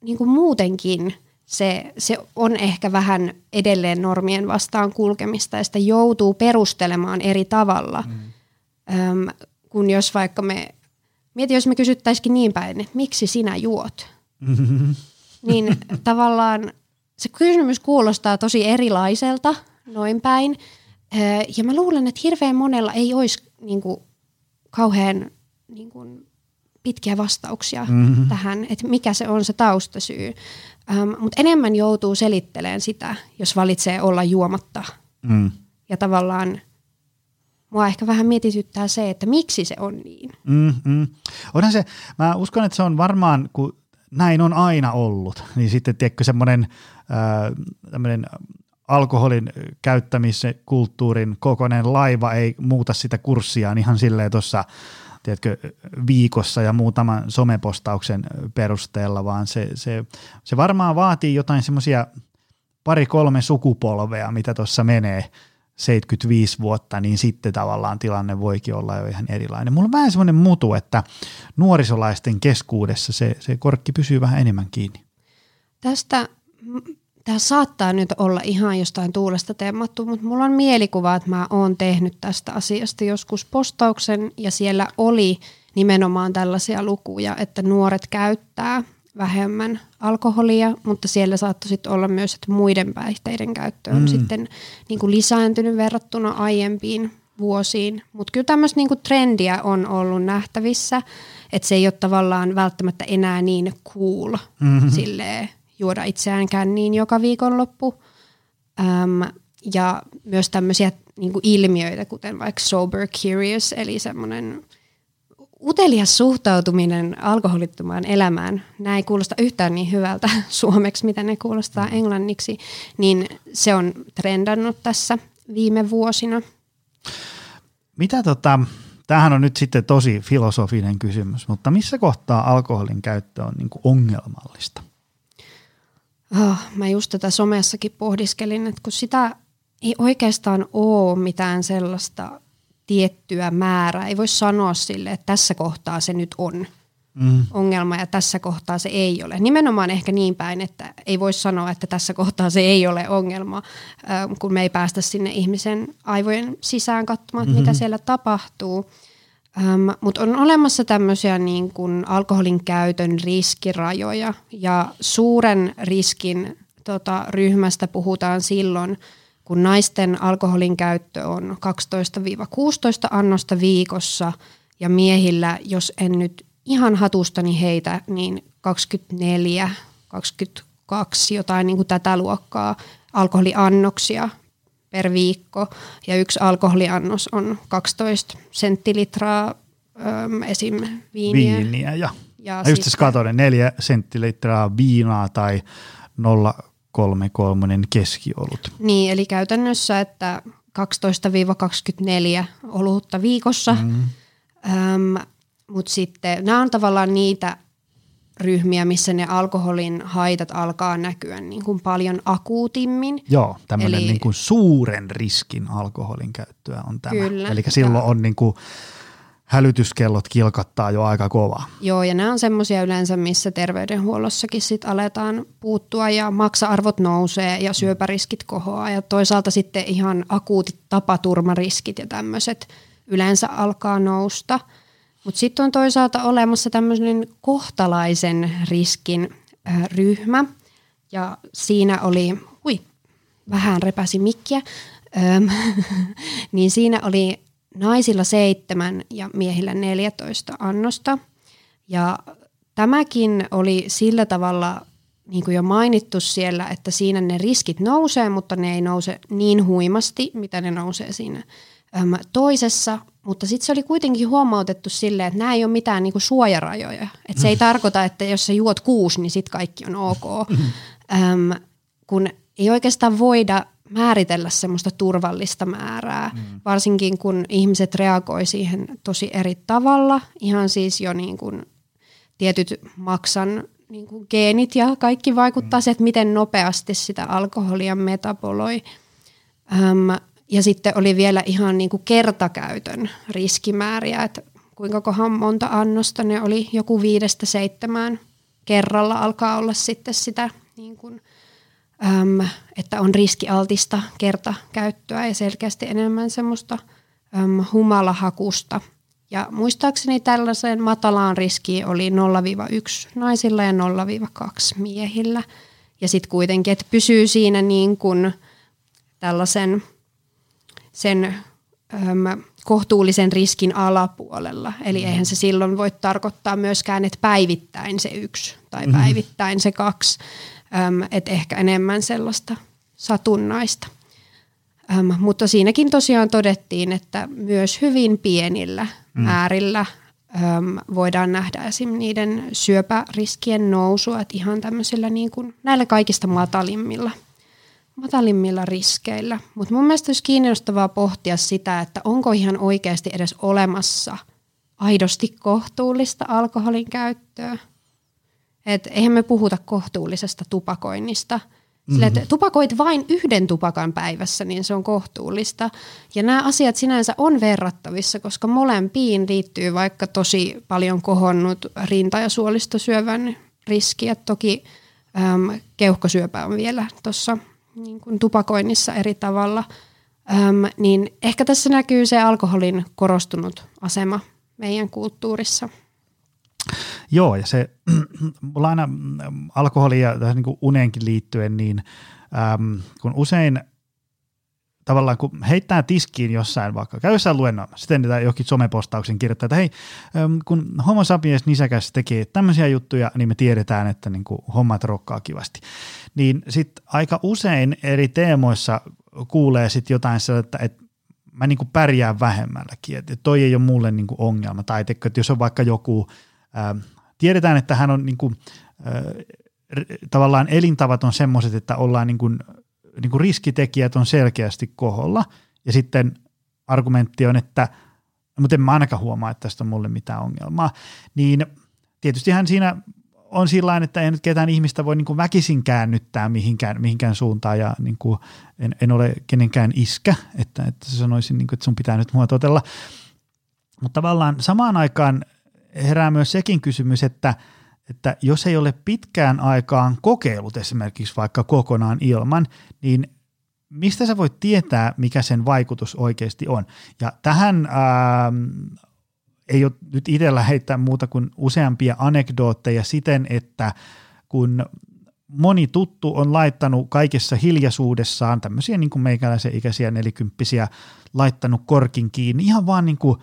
niin kuin muutenkin se, se on ehkä vähän edelleen normien vastaan kulkemista ja sitä joutuu perustelemaan eri tavalla, mm-hmm. ähm, kun jos vaikka me mieti, jos me kysyttäisikin niin päin, että miksi sinä juot, mm-hmm. niin tavallaan se kysymys kuulostaa tosi erilaiselta noin päin. Ja mä luulen, että hirveän monella ei olisi niin kuin, kauhean niin kuin, pitkiä vastauksia mm-hmm. tähän, että mikä se on se taustasyy. Ähm, mutta enemmän joutuu selittelemään sitä, jos valitsee olla juomatta. Mm. Ja tavallaan mua ehkä vähän mietityttää se, että miksi se on niin. Mm-hmm. Onhan se, mä uskon, että se on varmaan, kun näin on aina ollut, niin sitten tiedätkö semmoinen äh, alkoholin käyttämisen kulttuurin kokoinen laiva ei muuta sitä kurssiaan ihan silleen tuossa tiedätkö, viikossa ja muutaman somepostauksen perusteella, vaan se, se, se varmaan vaatii jotain semmoisia pari-kolme sukupolvea, mitä tuossa menee. seitsemänkymmentäviisi vuotta, niin sitten tavallaan tilanne voikin olla jo ihan erilainen. Mulla on vähän semmoinen mutu, että nuorisolaisten keskuudessa se, se korkki pysyy vähän enemmän kiinni. Tästä, tämä saattaa nyt olla ihan jostain tuulesta temmattu, mutta mulla on mielikuva, että mä oon tehnyt tästä asiasta joskus postauksen, ja siellä oli nimenomaan tällaisia lukuja, että nuoret käyttää vähemmän alkoholia, mutta siellä saattoi sitten olla myös, että muiden päihteiden käyttö on mm. sitten niin kuin lisääntynyt verrattuna aiempiin vuosiin. Mutta kyllä tämmöistä niin kuin trendiä on ollut nähtävissä, että se ei ole tavallaan välttämättä enää niin cool mm-hmm. silleen juoda itseään känniin joka viikonloppu. Öm, ja myös tämmöisiä niin kuin ilmiöitä, kuten vaikka sober curious, eli semmoinen utelias suhtautuminen alkoholittomaan elämään, nämä ei kuulosta yhtään niin hyvältä suomeksi, mitä ne kuulostaa englanniksi, niin se on trendannut tässä viime vuosina. Mitä tota, tämähän on nyt sitten tosi filosofinen kysymys, mutta missä kohtaa alkoholin käyttö on niin kuin ongelmallista? oh, mä just tätä somessakin pohdiskelin, että kun sitä ei oikeastaan ole mitään sellaista tiettyä määrää. Ei voi sanoa sille, että tässä kohtaa se nyt on mm. ongelma ja tässä kohtaa se ei ole. Nimenomaan ehkä niin päin, että ei voi sanoa, että tässä kohtaa se ei ole ongelma, kun me ei päästä sinne ihmisen aivojen sisään katsomaan, mm-hmm. mitä siellä tapahtuu. Ähm, mutta on olemassa tämmöisiä niin kuin alkoholin käytön riskirajoja ja suuren riskin tota, ryhmästä puhutaan silloin, kun naisten alkoholin käyttö on kaksitoista kuusitoista annosta viikossa ja miehillä, jos en nyt ihan hatustani heitä, niin kaksikymmentäneljä kaksikymmentäkaksi jotain niin kuin tätä luokkaa alkoholiannoksia per viikko. Ja yksi alkoholiannos on kaksitoista senttilitraa äm, esim. viiniä. Viiniä, ja, ja just sitten katoin neljä senttilitraa viinaa tai nolla kolme kolmonen keskiolut. Niin, eli käytännössä, että kaksitoista kaksikymmentäneljä olutta viikossa. Mm. Öm, mut sitten nämä on tavallaan niitä ryhmiä, missä ne alkoholin haitat alkaa näkyä niin kuin paljon akuutimmin. Joo, tämmöinen eli niin kuin suuren riskin alkoholin käyttöä on tämä. Kyllä. Eli silloin ja on niin kuin hälytyskellot kilkattaa jo aika kovaa. Joo, ja nämä on semmoisia yleensä, missä terveydenhuollossakin sit aletaan puuttua ja maksa-arvot nousee ja syöpäriskit kohoaa. Ja toisaalta sitten ihan akuutit tapaturmariskit ja tämmöiset yleensä alkaa nousta. Mutta sitten on toisaalta olemassa tämmöinen kohtalaisen riskin äh, ryhmä. Ja siinä oli, ui, vähän repäsi mikkiä, ähm, niin siinä oli naisilla seitsemän ja miehillä neljätoista annosta. Ja tämäkin oli sillä tavalla niin kuin jo mainittu siellä, että siinä ne riskit nousee, mutta ne ei nouse niin huimasti, mitä ne nousee siinä äm, toisessa. Mutta sitten se oli kuitenkin huomautettu silleen, että nämä ei ole mitään niin kuin suojarajoja. Et se ei tarkoita, että jos sä juot kuusi, niin sitten kaikki on ok. Äm, kun ei oikeastaan voida määritellä semmoista turvallista määrää, mm. varsinkin kun ihmiset reagoi siihen tosi eri tavalla. Ihan siis jo niin kuin tietyt maksan niin kuin geenit ja kaikki vaikuttaa mm. siihen, että miten nopeasti sitä alkoholia metaboloi. Öm, ja sitten oli vielä ihan niin kuin kertakäytön riskimääriä, että kuinka kohan monta annosta ne oli, joku viidestä seitsemään kerralla alkaa olla sitten sitä niin kuin Öm, että on riskialtista kertakäyttöä ja selkeästi enemmän semmoista öm, humalahakusta. Ja muistaakseni tällaiseen matalaan riskiin oli nolla yksi naisilla ja nolla kaksi miehillä. Ja sitten kuitenkin, että pysyy siinä niin kuin tällaisen sen öm, kohtuullisen riskin alapuolella. Eli eihän se silloin voi tarkoittaa myöskään, että päivittäin se yksi tai päivittäin se kaksi. Öm, et ehkä enemmän sellaista satunnaista. Öm, mutta siinäkin tosiaan todettiin, että myös hyvin pienillä mm. määrillä öm, voidaan nähdä esimerkiksi niiden syöpäriskien nousua, että ihan tämmöisillä niin kuin näillä kaikista matalimmilla, matalimmilla riskeillä. Mutta mun mielestä olisi kiinnostavaa pohtia sitä, että onko ihan oikeasti edes olemassa aidosti kohtuullista alkoholin käyttöä. Että eihän me puhuta kohtuullisesta tupakoinnista. Sillä, että tupakoit vain yhden tupakan päivässä, niin se on kohtuullista. Ja nämä asiat sinänsä on verrattavissa, koska molempiin liittyy vaikka tosi paljon kohonnut rinta- ja suolistosyövän riski. Et toki äm, keuhkosyöpä on vielä tuossa niin kuin tupakoinnissa eri tavalla. Äm, niin ehkä tässä näkyy se alkoholin korostunut asema meidän kulttuurissa. Joo, ja se mulla aina alkoholia tähän niin kuin uneenkin liittyen, niin äm, kun usein tavallaan kun heittää tiskiin jossain vaikka, käy jossain luennolla, sitten niitä johonkin somepostauksen kirjoittaa, että hei, äm, kun homo sapiens nisäkäs tekee tämmöisiä juttuja, niin me tiedetään, että niin kuin hommat rokkaa kivasti. Niin sitten aika usein eri teemoissa kuulee sitten jotain sellaista, että mä niin kuin pärjään vähemmälläkin, että toi ei ole mulle niin kuin ongelma, tai että jos on vaikka joku, ää, tiedetään, että hän on niin kuin, ää, tavallaan elintavat on semmoiset, että ollaan niin kuin, niin kuin riskitekijät on selkeästi koholla, ja sitten argumentti on, että mutta en mä ainakaan huomaa, että tästä on mulle mitään ongelmaa, niin tietystihän siinä on sillain, että ei nyt ketään ihmistä voi niin kuin väkisin käännyttää mihinkään, mihinkään suuntaan ja niin kuin en, en ole kenenkään iskä, että, että sanoisin, niin kuin, että sun pitää nyt mua totella. Mutta tavallaan samaan aikaan herää myös sekin kysymys, että, että jos ei ole pitkään aikaan kokeillut esimerkiksi vaikka kokonaan ilman, niin mistä sä voit tietää, mikä sen vaikutus oikeasti on? Ja tähän ää, ei ole nyt itsellä heittää muuta kuin useampia anekdootteja siten, että kun moni tuttu on laittanut kaikessa hiljaisuudessaan tämmöisiä niin kuin meikäläisen ikäisiä nelikymppisiä laittanut korkin kiinni ihan vaan niin kuin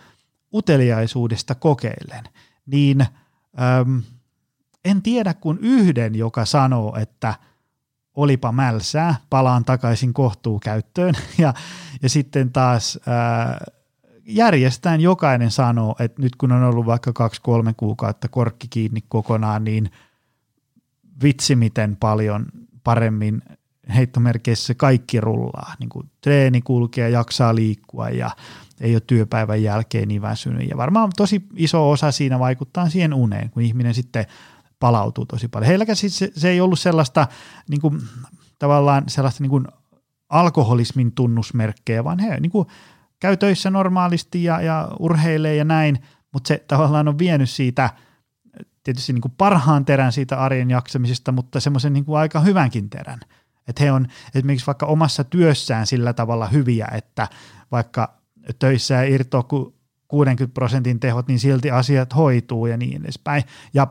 uteliaisuudesta kokeillen, niin äm, en tiedä kuin yhden, joka sanoo, että olipa mälsää, palaan takaisin kohtuukäyttöön ja, ja sitten taas ää, järjestään jokainen sanoo, että nyt kun on ollut vaikka kaksi kolme kuukautta korkki kiinni kokonaan, niin vitsi miten paljon paremmin heittomerkeissä kaikki rullaa, niin kuin treeni kulkee, jaksaa liikkua ja ei ole työpäivän jälkeen niin väsynyt ja varmaan tosi iso osa siinä vaikuttaa siihen uneen, kun ihminen sitten palautuu tosi paljon. Heilläkään siis se, se ei ollut sellaista niin kuin, tavallaan sellaista niin kuin alkoholismin tunnusmerkkejä, vaan he niin kuin, käy töissä normaalisti ja, ja urheilee ja näin, mutta se tavallaan on vienyt siitä tietysti niin kuin parhaan terän siitä arjen jaksamisesta, mutta semmoisen niin kuin aika hyvänkin terän. Että he on esimerkiksi vaikka omassa työssään sillä tavalla hyviä, että vaikka töissä ei irtoa kuin kuudenkymmenen prosentin tehot, niin silti asiat hoituu ja niin edespäin. Ja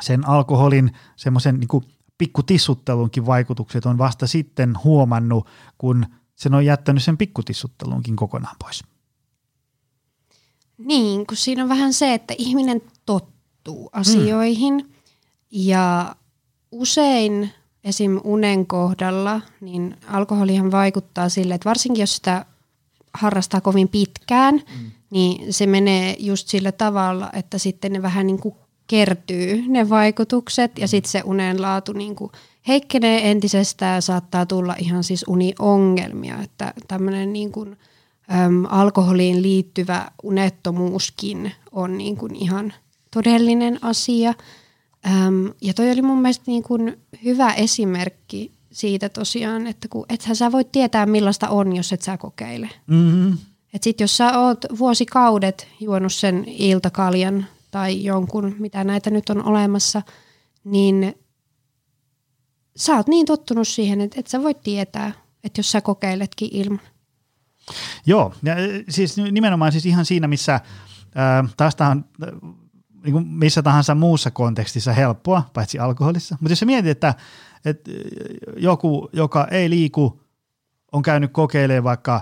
sen alkoholin semmoisen niin kuin pikkutissuttelunkin vaikutukset on vasta sitten huomannut, kun sen on jättänyt sen pikkutissuttelunkin kokonaan pois. Niin, kun siinä on vähän se, että ihminen tottuu asioihin mm. ja usein esim. Unen kohdalla, niin alkoholihan vaikuttaa sille, että varsinkin jos sitä harrastaa kovin pitkään, mm. niin se menee just sillä tavalla, että sitten ne vähän niin kuin kertyy ne vaikutukset ja sitten se unen laatu niin kuin heikkenee entisestään ja saattaa tulla ihan siis uniongelmia, että tämmöinen niin kuin äm, alkoholiin liittyvä unettomuuskin on niin kuin ihan todellinen asia. Öm, ja toi oli mun mielestä niin kuin hyvä esimerkki siitä tosiaan, että kun ethän sä voi tietää millaista on, jos et sä kokeile. Mm-hmm. Et sit jos sä oot vuosikaudet juonut sen iltakaljan tai jonkun, mitä näitä nyt on olemassa, niin sä oot niin tottunut siihen, että et sä voi tietää, että jos sä kokeiletkin ilman. Joo, ja siis nimenomaan siis ihan siinä, missä äh, taas tähän niin kuin missä tahansa muussa kontekstissa helppoa, paitsi alkoholissa. Mutta jos sä mietit, että, että joku, joka ei liiku, on käynyt kokeilemaan vaikka,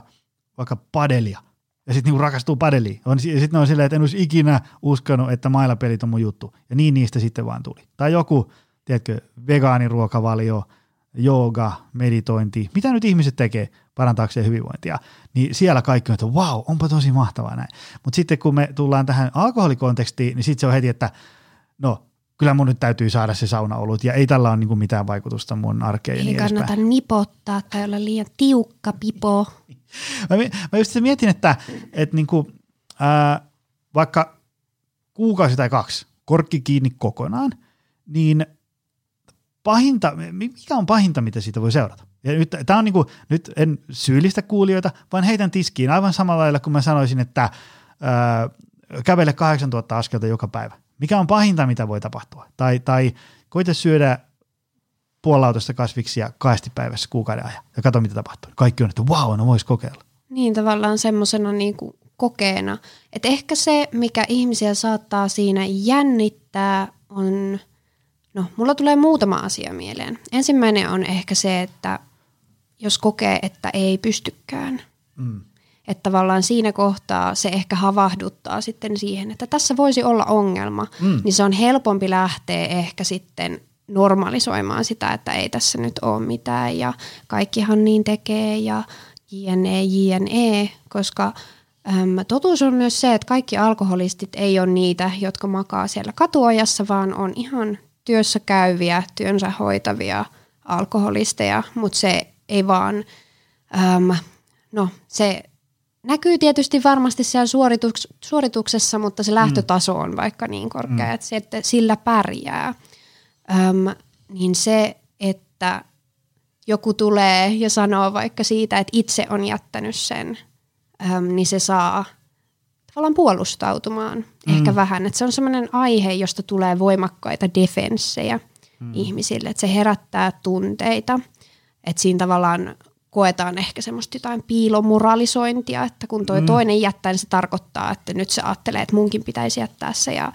vaikka padelia ja sitten niin rakastuu padeliin. Ja sitten ne on silleen, että en olisi ikinä uskonut, että mailapelit on mun juttu. Ja niin niistä sitten vaan tuli. Tai joku, tiedätkö, vegaaniruokavalio, jooga, meditointi, mitä nyt ihmiset tekee parantaakseen hyvinvointia, niin siellä kaikki on, että vau, onpa tosi mahtavaa näin. Mutta sitten kun me tullaan tähän alkoholikontekstiin, niin sitten se on heti, että no kyllä mun nyt täytyy saada se saunaolut ja ei tällä ole niinku mitään vaikutusta mun arkeen. Ei niin kannata edespäin nipottaa tai olla liian tiukka pipo. mä, mä just mietin, että et niinku, äh, vaikka kuukausi tai kaksi korkki kiinni kokonaan, niin pahinta, mikä on pahinta, mitä siitä voi seurata? Ja nyt, tää on niinku, nyt en syyllistä kuulijoita, vaan heitän tiskiin aivan samalla lailla, kun mä sanoisin, että ää, kävele kahdeksantuhatta askelta joka päivä. Mikä on pahinta, mitä voi tapahtua? Tai, tai koita syödä puolautosta kasviksia kahdesti päivässä kuukauden ajan ja katso, mitä tapahtuu. Kaikki on, että vau, no vois kokeilla. Niin tavallaan semmoisena niinku kokeena. Et ehkä se, mikä ihmisiä saattaa siinä jännittää, on... No, mulla tulee muutama asia mieleen. Ensimmäinen on ehkä se, että jos kokee, että ei pystykään. Mm. Että tavallaan siinä kohtaa se ehkä havahduttaa sitten siihen, että tässä voisi olla ongelma. Mm. Niin se on helpompi lähteä ehkä sitten normalisoimaan sitä, että ei tässä nyt ole mitään ja kaikkihan niin tekee ja jne, jne, koska... Totuus on myös se, että kaikki alkoholistit ei ole niitä, jotka makaa siellä katuojassa, vaan on ihan työssä käyviä, työnsä hoitavia alkoholisteja, mutta se ei vaan, äm, no se näkyy tietysti varmasti siellä suorituks- suorituksessa, mutta se lähtötaso on vaikka niin korkea, että sillä pärjää. äm, niin se, että joku tulee ja sanoo vaikka siitä, että itse on jättänyt sen, äm, niin se saa tavallaan puolustautumaan mm. ehkä vähän. Että se on sellainen aihe, josta tulee voimakkaita defenssejä mm. ihmisille, että se herättää tunteita, että siinä tavallaan koetaan ehkä semmoista jotain piilomoralisointia, että kun toi mm. toinen jättää, niin se tarkoittaa, että nyt se ajattelee, että munkin pitäisi jättää se ja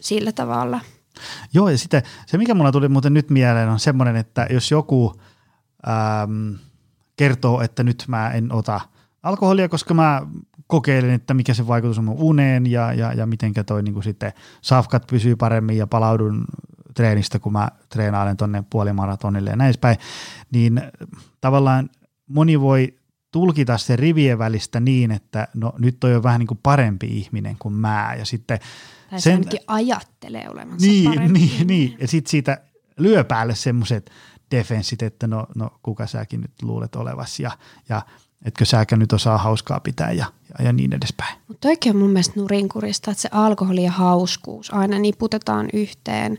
sillä tavalla. Joo, ja sitten se, mikä mulla tuli muuten nyt mieleen, on semmoinen, että jos joku äm, kertoo, että nyt mä en ota alkoholia, koska mä kokeilen, että mikä se vaikutus on mun uneen ja, ja, ja mitenkä toi niin kuin sitten safkat pysyy paremmin ja palaudun treenistä, kun mä treenailen tonne puolimaratonille ja näin päin, niin tavallaan moni voi tulkita sen rivien välistä niin, että no nyt toi on vähän niin kuin parempi ihminen kuin mä, ja sitten tai sen ainakin ajattelee olevansa niin, parempi. Niin, niin, ja sitten siitä lyö päälle semmoiset defenssit, että no, no kuka säkin nyt luulet olevasi, ja, ja etkö säkään nyt osaa hauskaa pitää ja, ja, ja niin edespäin. Mutta oikein on mun mielestä nurinkurista, että se alkoholi ja hauskuus aina niputetaan yhteen.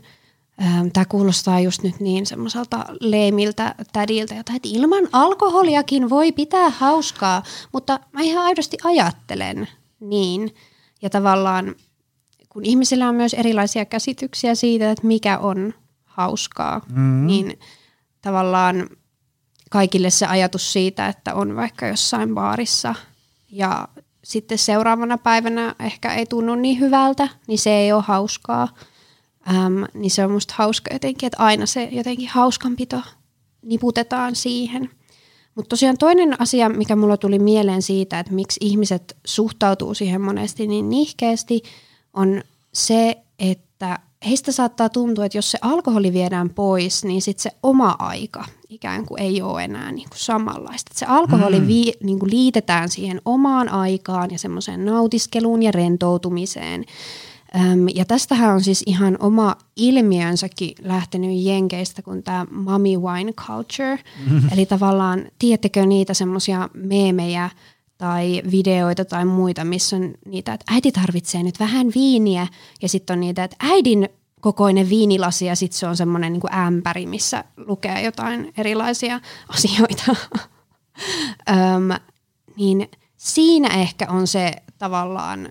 Tämä kuulostaa just nyt niin semmoiselta leimiltä tädiltä, jota että ilman alkoholiakin voi pitää hauskaa, mutta mä ihan aidosti ajattelen niin. Ja tavallaan kun ihmisillä on myös erilaisia käsityksiä siitä, että mikä on hauskaa, mm-hmm. niin tavallaan kaikille se ajatus siitä, että on vaikka jossain baarissa ja sitten seuraavana päivänä ehkä ei tunnu niin hyvältä, niin se ei ole hauskaa. Äm, niin se on musta hauska jotenkin, että aina se jotenkin hauskanpito niputetaan siihen. Mutta tosiaan toinen asia, mikä mulla tuli mieleen siitä, että miksi ihmiset suhtautuu siihen monesti niin nihkeästi, on se, että heistä saattaa tuntua, että jos se alkoholi viedään pois, niin sitten se oma aika ikään kuin ei ole enää niin kuin samanlaista. Et se alkoholi vi, niin kuin liitetään siihen omaan aikaan ja semmoiseen nautiskeluun ja rentoutumiseen. Ja tästähän on siis ihan oma ilmiönsäkin lähtenyt jenkeistä, kun tämä mommy wine culture. Eli tavallaan, tiedättekö niitä semmoisia meemejä tai videoita tai muita, missä on niitä, että äiti tarvitsee nyt vähän viiniä. Ja sitten on niitä, että äidin kokoinen viinilasi ja sitten se on semmoinen niinku ämpäri, missä lukee jotain erilaisia asioita. Öm, niin siinä ehkä on se tavallaan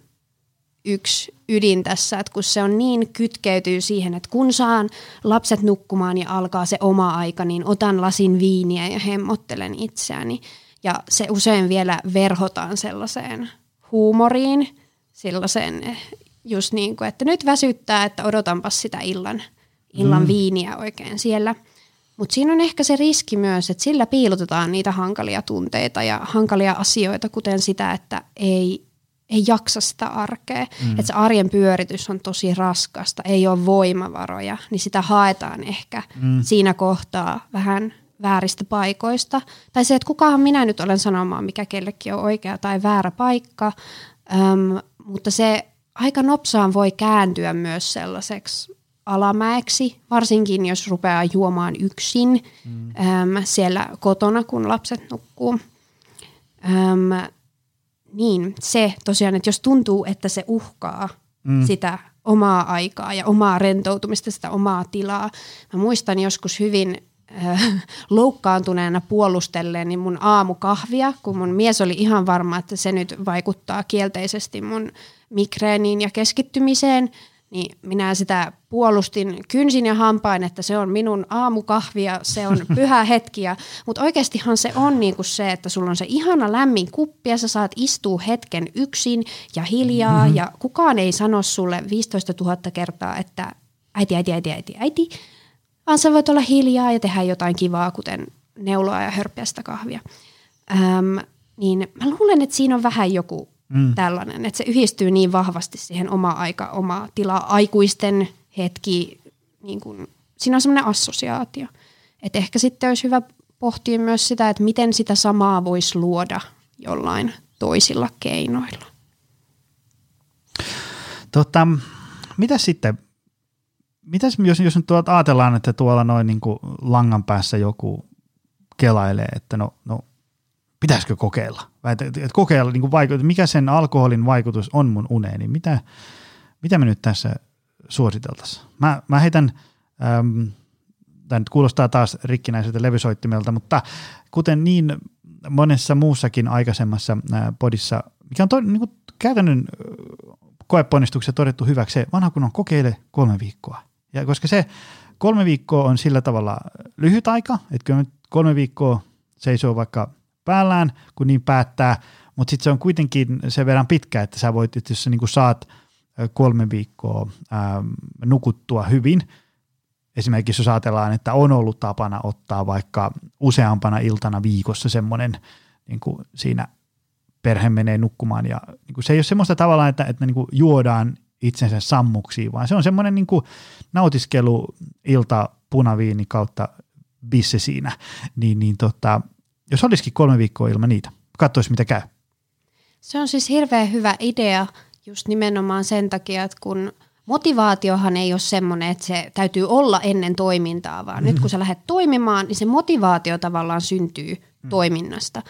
yksi ydin tässä, että kun se on niin kytkeytyy siihen, että kun saan lapset nukkumaan ja alkaa se oma aika, niin otan lasin viiniä ja hemmottelen itseäni. Ja se usein vielä verhotaan sellaiseen huumoriin, sellaiseen just niin kuin, että nyt väsyttää, että odotanpas sitä illan, illan mm. viiniä oikein siellä. Mutta siinä on ehkä se riski myös, että sillä piilotetaan niitä hankalia tunteita ja hankalia asioita, kuten sitä, että ei ei jaksa sitä arkea, mm. että se arjen pyöritys on tosi raskasta, ei ole voimavaroja, niin sitä haetaan ehkä mm. siinä kohtaa vähän vääristä paikoista. Tai se, että kukahan minä nyt olen sanomaan, mikä kellekin on oikea tai väärä paikka, Öm, mutta se aika nopsaan voi kääntyä myös sellaiseksi alamäeksi, varsinkin jos rupeaa juomaan yksin mm. Öm, siellä kotona, kun lapset nukkuu. Öm, Niin, se tosiaan, että jos tuntuu, että se uhkaa mm. sitä omaa aikaa ja omaa rentoutumista, sitä omaa tilaa. Mä muistan joskus hyvin äh, loukkaantuneena puolustelleen niin mun aamukahvia, kun mun mies oli ihan varma, että se nyt vaikuttaa kielteisesti mun migreeniin ja keskittymiseen. Niin minä sitä puolustin kynsin ja hampain, että se on minun aamukahvi ja se on pyhä hetki. Mutta oikeastihan se on niinku se, että sulla on se ihana lämmin kuppi ja sä saat istua hetken yksin ja hiljaa. Mm-hmm. Ja kukaan ei sano sulle viisitoista tuhatta kertaa, että äiti, äiti, äiti, äiti, äiti. Vaan sä voit olla hiljaa ja tehdä jotain kivaa, kuten neuloa ja hörppiä sitä kahvia. Öm, niin mä luulen, että siinä on vähän joku Mm. tällainen, että se yhdistyy niin vahvasti siihen omaa aikaa, omaa tilaa, aikuisten hetki, niin kuin, siinä on semmoinen assosiaatio. Että ehkä sitten olisi hyvä pohtia myös sitä, että miten sitä samaa voisi luoda jollain toisilla keinoilla. Tota, mitäs sitten, mitäs jos, jos nyt tuolta ajatellaan, että tuolla noin niin kuin langan päässä joku kelailee, että no, no pitäisikö kokeilla? Että kokeilla, niin kuin vaikut, mikä sen alkoholin vaikutus on mun uneeni? Mitä, mitä me nyt tässä suositeltaisiin? Mä, mä heitän Ähm, tämä nyt kuulostaa taas rikkinäiseltä levysoittimelta, mutta kuten niin monessa muussakin aikaisemmassa podissa, mikä on to, niin kuin käytännön koeponnistuksessa todettu hyväksi, se vanha kun on kokeile kolme viikkoa. Ja koska se kolme viikkoa on sillä tavalla lyhyt aika, että kyllä kolme viikkoa seisoo vaikka päällään, kun niin päättää, mutta sitten se on kuitenkin sen verran pitkä, että sä voit, että jos sä niin kuin saat kolme viikkoa ää, nukuttua hyvin, esimerkiksi jos ajatellaan, että on ollut tapana ottaa vaikka useampana iltana viikossa semmoinen, niin kuin siinä perhe menee nukkumaan ja niin kuin se ei ole semmoista tavallaan, että, että me niin kuin juodaan itsensä sammuksiin, vaan se on semmoinen niin kuin nautiskelu ilta punaviini kautta bisse siinä, niin, niin tota, jos olisikin kolme viikkoa ilman niitä, katsoisi mitä käy. Se on siis hirveän hyvä idea just nimenomaan sen takia, että kun motivaatiohan ei ole semmoinen, että se täytyy olla ennen toimintaa, vaan mm. nyt kun sä lähdet toimimaan, niin se motivaatio tavallaan syntyy mm. toiminnasta.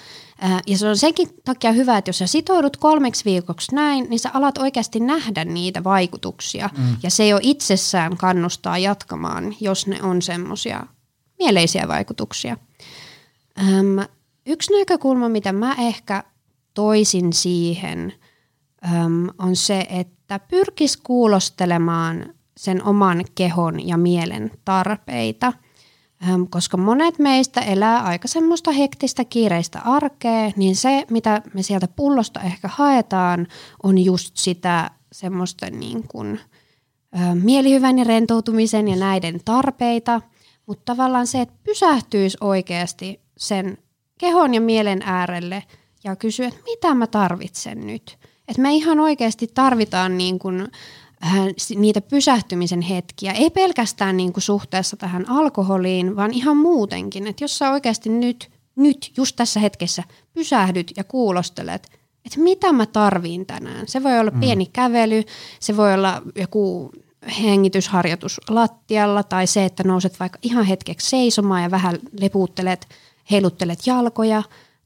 Ää, ja se on senkin takia hyvä, että jos sä sitoudut kolmeksi viikoksi näin, niin sä alat oikeasti nähdä niitä vaikutuksia. Mm. Ja se jo itsessään kannustaa jatkamaan, jos ne on semmoisia mieleisiä vaikutuksia. Äm, yksi näkökulma, mitä mä ehkä toisin siihen, äm, on se, että pyrkisi kuulostelemaan sen oman kehon ja mielen tarpeita, koska monet meistä elää aika semmoista hektistä, kiireistä arkea, niin se, mitä me sieltä pullosta ehkä haetaan, on just sitä semmoista niin kuin mielihyvän ja rentoutumisen ja näiden tarpeita, mutta tavallaan se, että pysähtyisi oikeasti sen kehon ja mielen äärelle ja kysyä, että mitä mä tarvitsen nyt. Että me ihan oikeasti tarvitaan niin kun, äh, niitä pysähtymisen hetkiä, ei pelkästään niin kun suhteessa tähän alkoholiin, vaan ihan muutenkin. Että jos sä oikeasti nyt, nyt, just tässä hetkessä pysähdyt ja kuulostelet, että mitä mä tarviin tänään. Se voi olla mm. pieni kävely, se voi olla joku hengitysharjoitus lattialla tai se, että nouset vaikka ihan hetkeksi seisomaan ja vähän lepuuttelet, heiluttelet jalkoja.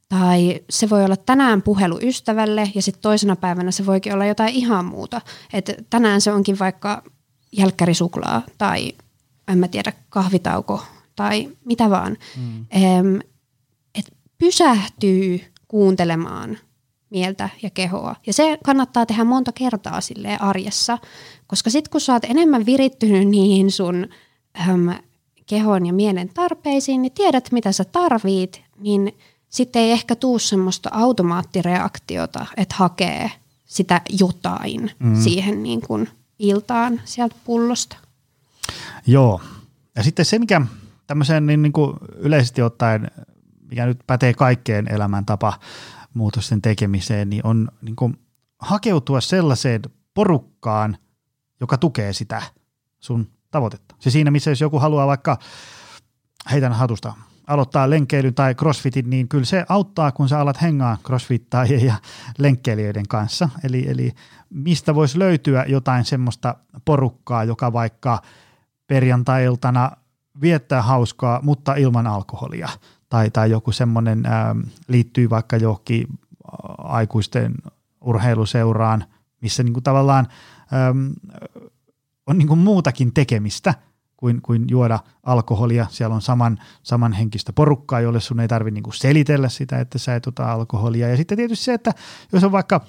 Tai se voi olla tänään puhelu ystävälle ja sitten toisena päivänä se voikin olla jotain ihan muuta. Että tänään se onkin vaikka jälkkärisuklaa tai en mä tiedä kahvitauko tai mitä vaan. Mm. Ehm, et pysähtyy kuuntelemaan mieltä ja kehoa. Ja se kannattaa tehdä monta kertaa silleen arjessa, koska sitten kun sä oot enemmän virittynyt niihin sun äm, kehon ja mielen tarpeisiin, niin tiedät mitä sä tarvit, niin sitten ei ehkä tule semmoista automaattireaktiota, että hakee sitä jotain mm. siihen niin kuin iltaan sieltä pullosta. Joo. Ja sitten se, mikä tämmöiseen niin, niin kuin yleisesti ottaen, mikä nyt pätee kaikkeen elämäntapa muutosten tekemiseen, niin on niin kuin hakeutua sellaiseen porukkaan, joka tukee sitä sun tavoitetta. Se siinä, missä jos joku haluaa vaikka heitän hatusta aloittaa lenkkeilyn tai crossfitin, niin kyllä se auttaa, kun sä alat hengaa crossfittaajien ja lenkkeilijöiden kanssa. Eli, eli mistä voisi löytyä jotain semmoista porukkaa, joka vaikka perjantai-iltana viettää hauskaa, mutta ilman alkoholia. Tai, tai joku semmoinen ähm, liittyy vaikka johonkin aikuisten urheiluseuraan, missä niinku tavallaan ähm, on niinku muutakin tekemistä Kuin, kuin juoda alkoholia. Siellä on saman, samanhenkistä porukkaa, jolle sun ei tarvitse niinku selitellä sitä, että sä et ota alkoholia. Ja sitten tietysti se, että jos on vaikka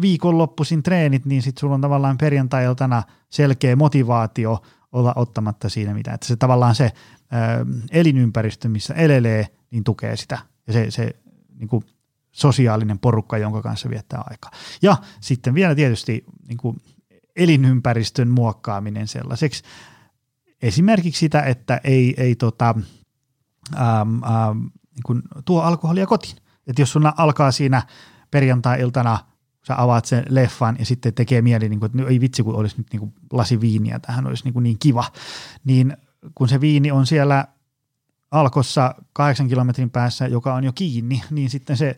viikonloppuisin treenit, niin sitten sulla on tavallaan perjantai-iltana selkeä motivaatio olla ottamatta siinä mitään. Että se tavallaan se ää, elinympäristö, missä elelee, niin tukee sitä. Ja se, se niinku sosiaalinen porukka, jonka kanssa viettää aikaa. Ja sitten vielä tietysti niinku elinympäristön muokkaaminen sellaiseksi, esimerkiksi sitä, että ei, ei tota, äm, äm, niin kun tuo alkoholia kotiin. Et jos sulla alkaa siinä perjantai-iltana, kun sä avaat sen leffan ja sitten tekee mieli, niin kun, että ei vitsi, kun olisi nyt niin kun lasi viiniä, tämähän olisi niin, niin kiva. Niin kun se viini on siellä Alkossa kahdeksan kilometrin päässä, joka on jo kiinni, niin sitten se,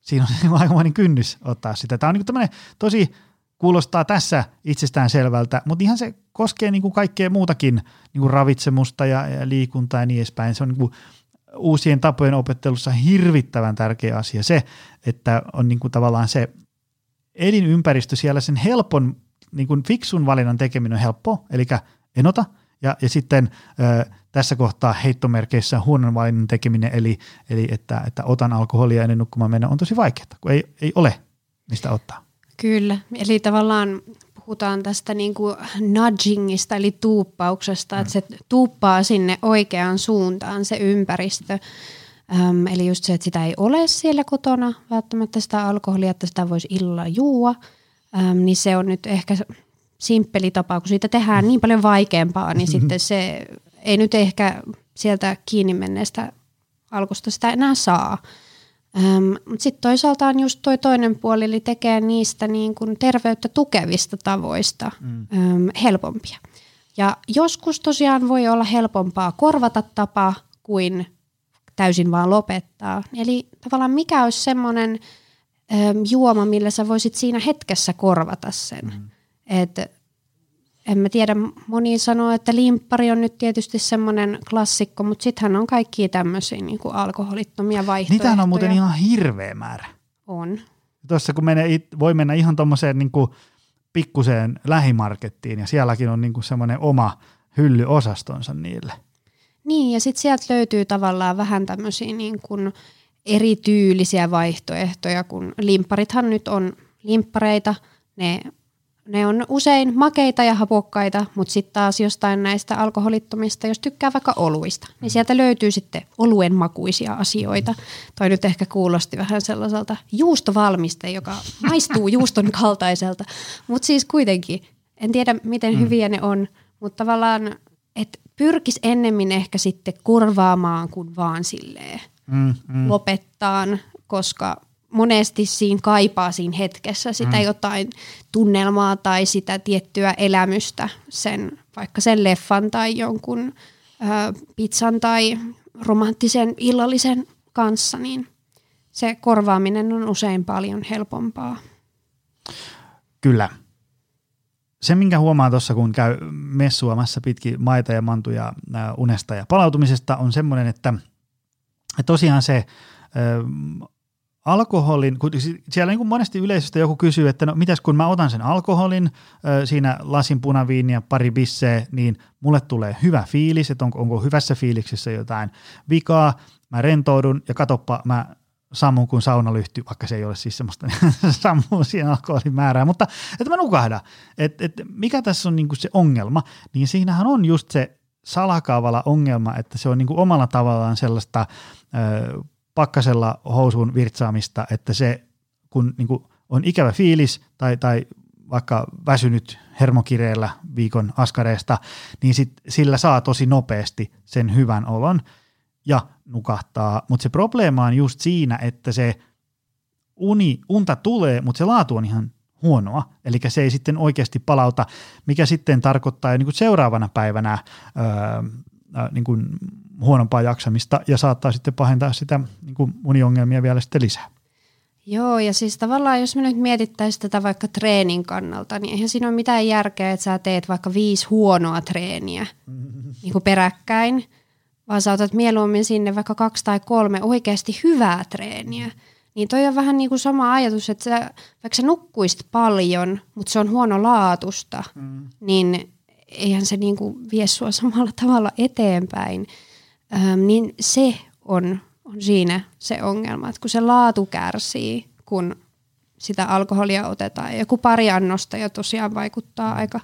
siinä on aikamoinen kynnys ottaa sitä. Tämä on niin tämmöinen tosi... Kuulostaa tässä itsestään selvältä, mutta ihan se koskee niin kuin kaikkea muutakin niin kuin ravitsemusta ja, ja liikuntaa ja niin edespäin. Se on niin kuin uusien tapojen opettelussa hirvittävän tärkeä asia se, että on niin kuin tavallaan se elinympäristö siellä sen helpon, niin kuin fiksun valinnan tekeminen on helppoa, eli en ota Ja, ja sitten ö, tässä kohtaa heittomerkeissä huonon valinnan tekeminen, eli, eli että, että otan alkoholia ennen nukkumaan mennä, on tosi vaikeaa, kun ei, ei ole mistä ottaa. Kyllä, eli tavallaan puhutaan tästä niin kuin nudgingista, eli tuuppauksesta, mm. että se tuuppaa sinne oikeaan suuntaan se ympäristö. Öm, eli just se, että sitä ei ole siellä kotona välttämättä sitä alkoholia, että sitä voisi illalla juua, öm, niin se on nyt ehkä simppeli tapa, kun siitä tehdään niin paljon vaikeampaa, niin sitten se ei nyt ehkä sieltä kiinni menneestä alkusta sitä enää saa. Ähm, mutta sitten toisaalta on just toi toinen puoli, eli tekee niistä niin kun terveyttä tukevista tavoista mm. ähm, helpompia. Ja joskus tosiaan voi olla helpompaa korvata tapa kuin täysin vaan lopettaa. Eli tavallaan mikä olisi semmoinen ähm, juoma, millä sä voisit siinä hetkessä korvata sen. Mm. Et, en mä tiedä, moni sanoo, että limppari on nyt tietysti semmoinen klassikko, mutta sittenhän on kaikkia tämmöisiä niin kuin alkoholittomia vaihtoehtoja. Niitähän on muuten ihan hirveä määrä. On. Tuossa kun menee, voi mennä ihan tommoseen niin kuin pikkuseen lähimarkettiin ja sielläkin on niin kuin semmoinen oma hyllyosastonsa niille. Niin ja sitten sieltä löytyy tavallaan vähän tämmöisiä niin kuin erityylisiä vaihtoehtoja, kun limpparithan nyt on limppareita, ne Ne on usein makeita ja hapokkaita, mutta sitten taas jostain näistä alkoholittomista, jos tykkää vaikka oluista, niin sieltä löytyy sitten oluen makuisia asioita. Toi nyt ehkä kuulosti vähän sellaiselta juustovalmiste, joka maistuu juuston kaltaiselta, mutta siis kuitenkin, en tiedä miten hyviä ne on, mutta tavallaan, että pyrkisi ennemmin ehkä sitten korvaamaan kuin vaan silleen mm, mm. lopettaan, koska monesti siinä kaipaa siinä hetkessä sitä mm. jotain tunnelmaa tai sitä tiettyä elämystä, sen, vaikka sen leffan tai jonkun ö, pizzan tai romanttisen illallisen kanssa, niin se korvaaminen on usein paljon helpompaa. Kyllä. Se, minkä huomaa tuossa, kun käy messuamassa pitkin maita ja mantuja unesta ja palautumisesta, on semmoinen, että, että tosiaan se... Ö, Alkoholin, kun siellä niin kuin monesti yleisöstä joku kysyy, että no mitäs kun mä otan sen alkoholin, siinä lasin punaviiniä, pari bisseä, niin mulle tulee hyvä fiilis, että onko, onko hyvässä fiiliksessä jotain vikaa, mä rentoudun ja katoppa mä sammun kuin sauna lyhtyy, vaikka se ei ole siis semmoista sammua siinä alkoholin määrää, mutta että mä nukahdan, että et mikä tässä on niin kuin se ongelma, niin siinähän on just se salakaavalla ongelma, että se on niin kuin omalla tavallaan sellaista ö, pakkasella housuun virtsaamista, että se kun niin kuin on ikävä fiilis tai, tai vaikka väsynyt hermokireellä viikon askareesta, niin sit sillä saa tosi nopeasti sen hyvän olon ja nukahtaa. Mutta se probleema on just siinä, että se uni, unta tulee, mutta se laatu on ihan huonoa, eli se ei sitten oikeasti palauta, mikä sitten tarkoittaa niin kuin seuraavana päivänä öö, niin kuin huonompaa jaksamista ja saattaa sitten pahentaa sitä niin kuin uniongelmia vielä sitten lisää. Joo, ja siis tavallaan jos me nyt mietittäisiin tätä vaikka treenin kannalta, niin eihän siinä ole mitään järkeä, että sä teet vaikka viisi huonoa treeniä niin kuin peräkkäin, vaan sä otat mieluummin sinne vaikka kaksi tai kolme oikeasti hyvää treeniä. Niin toi on vähän niin kuin sama ajatus, että sä, vaikka sä nukkuisit paljon, mutta se on huono laatusta, mm. niin eihän se niin kuin vie sua samalla tavalla eteenpäin, ähm, niin se on, on siinä se ongelma, että kun se laatu kärsii, kun sitä alkoholia otetaan. Joku pari annosta jo tosiaan vaikuttaa aika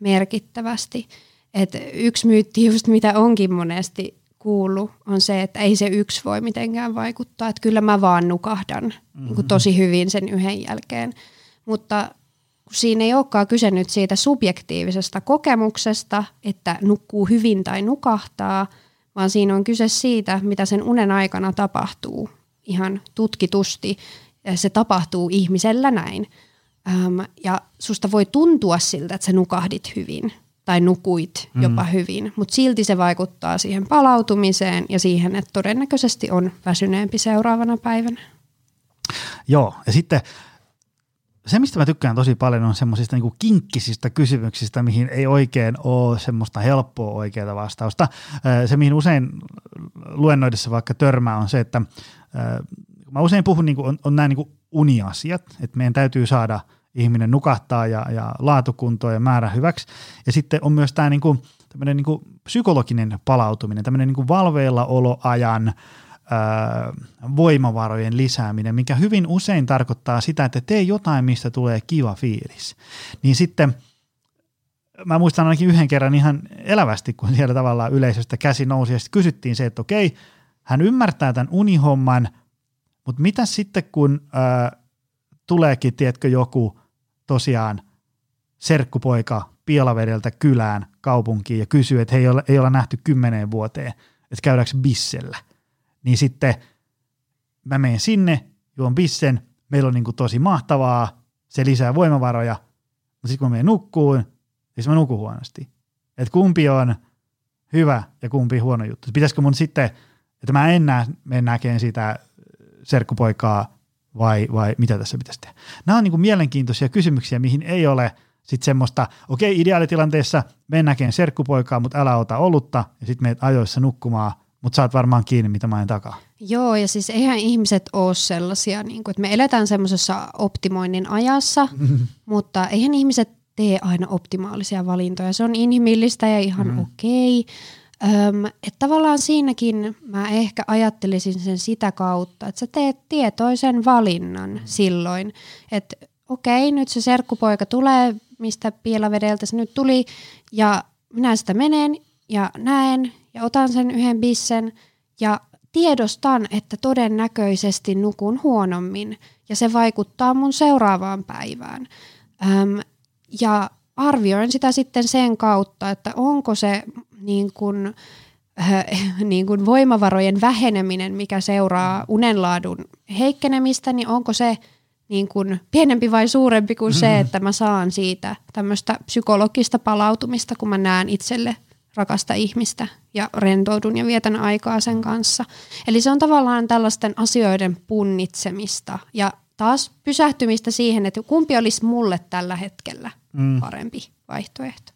merkittävästi. Et yksi myytti just mitä onkin monesti kuullut on se, että ei se yksi voi mitenkään vaikuttaa, että kyllä mä vaan nukahdan mm-hmm. niin kuin tosi hyvin sen yhden jälkeen, mutta kun siinä ei olekaan kyse nyt siitä subjektiivisesta kokemuksesta, että nukkuu hyvin tai nukahtaa, vaan siinä on kyse siitä, mitä sen unen aikana tapahtuu ihan tutkitusti. Se tapahtuu ihmisellä näin. Ähm, ja susta voi tuntua siltä, että sä nukahdit hyvin tai nukuit jopa mm. hyvin, mutta silti se vaikuttaa siihen palautumiseen ja siihen, että todennäköisesti on väsyneempi seuraavana päivänä. Joo, ja sitten... Se, mistä mä tykkään tosi paljon, on semmoisista niinku kinkkisistä kysymyksistä, mihin ei oikein ole semmoista helppoa oikeaa vastausta. Se, mihin usein luennoidessa vaikka törmää, on se, että mä usein puhun, niinku, on, on nämä niinku uniasiat, että meidän täytyy saada ihminen nukahtaa ja, ja laatukuntoon ja määrä hyväksi. Ja sitten on myös tämä niinku tämmöinen niin kuin psykologinen palautuminen, tämmöinen niin kuin valveilla oloajan voimavarojen lisääminen, mikä hyvin usein tarkoittaa sitä, että tee jotain, mistä tulee kiva fiilis. Niin sitten mä muistan ainakin yhden kerran ihan elävästi, kun siellä tavallaan yleisöstä käsi nousi ja sitten kysyttiin se, että okei, hän ymmärtää tämän unihomman, mutta mitä sitten kun ää, tuleekin, tiedätkö, joku tosiaan serkkupoika Pielavedeltä kylään kaupunkiin ja kysyy, että hei, ei olla, ei olla nähty kymmeneen vuoteen, että käydäänkö bissellä. Niin sitten mä menen sinne, juon bissen, meillä on niin kuin tosi mahtavaa, se lisää voimavaroja, mutta sitten kun mä menen nukkuun, niin mä nukun huonosti. Että kumpi on hyvä ja kumpi huono juttu. Pitäisikö mun sitten, että mä en näe, menen näkeen sitä serkkupoikaa vai, vai mitä tässä pitäisi tehdä. Nämä on niin kuin mielenkiintoisia kysymyksiä, mihin ei ole sitten semmoista, okei, ideaalitilanteessa menen näkeen serkkupoikaa, mutta älä ota olutta ja sitten menet ajoissa nukkumaan. Mutta sä oot varmaan kiinni, mitä mä en takaa. Joo, ja siis eihän ihmiset ole sellaisia, niin kun, että me eletään semmoisessa optimoinnin ajassa, mutta eihän ihmiset tee aina optimaalisia valintoja. Se on inhimillistä ja ihan mm. okei. Okay. Että tavallaan siinäkin mä ehkä ajattelisin sen sitä kautta, että sä teet tietoisen valinnan mm. silloin. Että okei, okay, nyt se serkkupoika tulee, mistä Pielavedeltä se nyt tuli, ja minä sitä menen ja näen, ja otan sen yhden bissen ja tiedostan, että todennäköisesti nukun huonommin ja se vaikuttaa mun seuraavaan päivään. Öm, ja arvioin sitä sitten sen kautta, että onko se niin kun, äh, niin kun voimavarojen väheneminen, mikä seuraa unenlaadun heikkenemistä, niin onko se niin kun pienempi vai suurempi kuin mm. se, että mä saan siitä tämmöistä psykologista palautumista, kun mä näen itselle rakasta ihmistä ja rentoudun ja vietän aikaa sen kanssa. Eli se on tavallaan tällaisten asioiden punnitsemista ja taas pysähtymistä siihen, että kumpi olisi mulle tällä hetkellä parempi mm. vaihtoehto.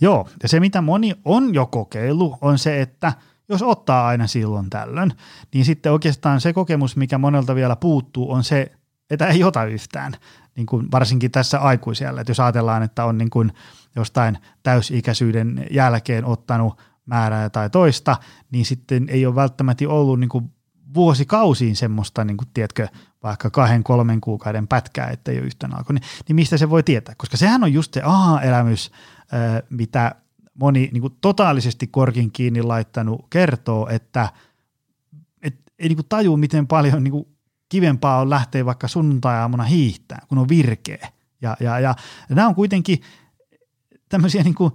Joo, ja se mitä moni on jo kokeillut on se, että jos ottaa aina silloin tällöin, niin sitten oikeastaan se kokemus, mikä monelta vielä puuttuu, on se, että ei ota yhtään. Niin kuin varsinkin tässä aikuisella, että jos ajatellaan, että on niin kuin jostain täysikäisyyden jälkeen ottanut määrää tai toista, niin sitten ei ole välttämättä ollut niin kuin vuosikausiin semmoista, niin kuin, tiedätkö, vaikka kahden, kolmen kuukauden pätkää, että ei ole yhtään alkoa, niin, niin mistä se voi tietää? Koska sehän on just se aha-elämys, mitä moni niin kuin totaalisesti korkin kiinni laittanut kertoo, että et, ei niin kuin tajua, miten paljon niin kuin kivempaa on lähteä vaikka sunnuntai-aamuna hiihtää, kun on virkeä. Ja, ja, ja nämä on kuitenkin tämmöisiä niin kuin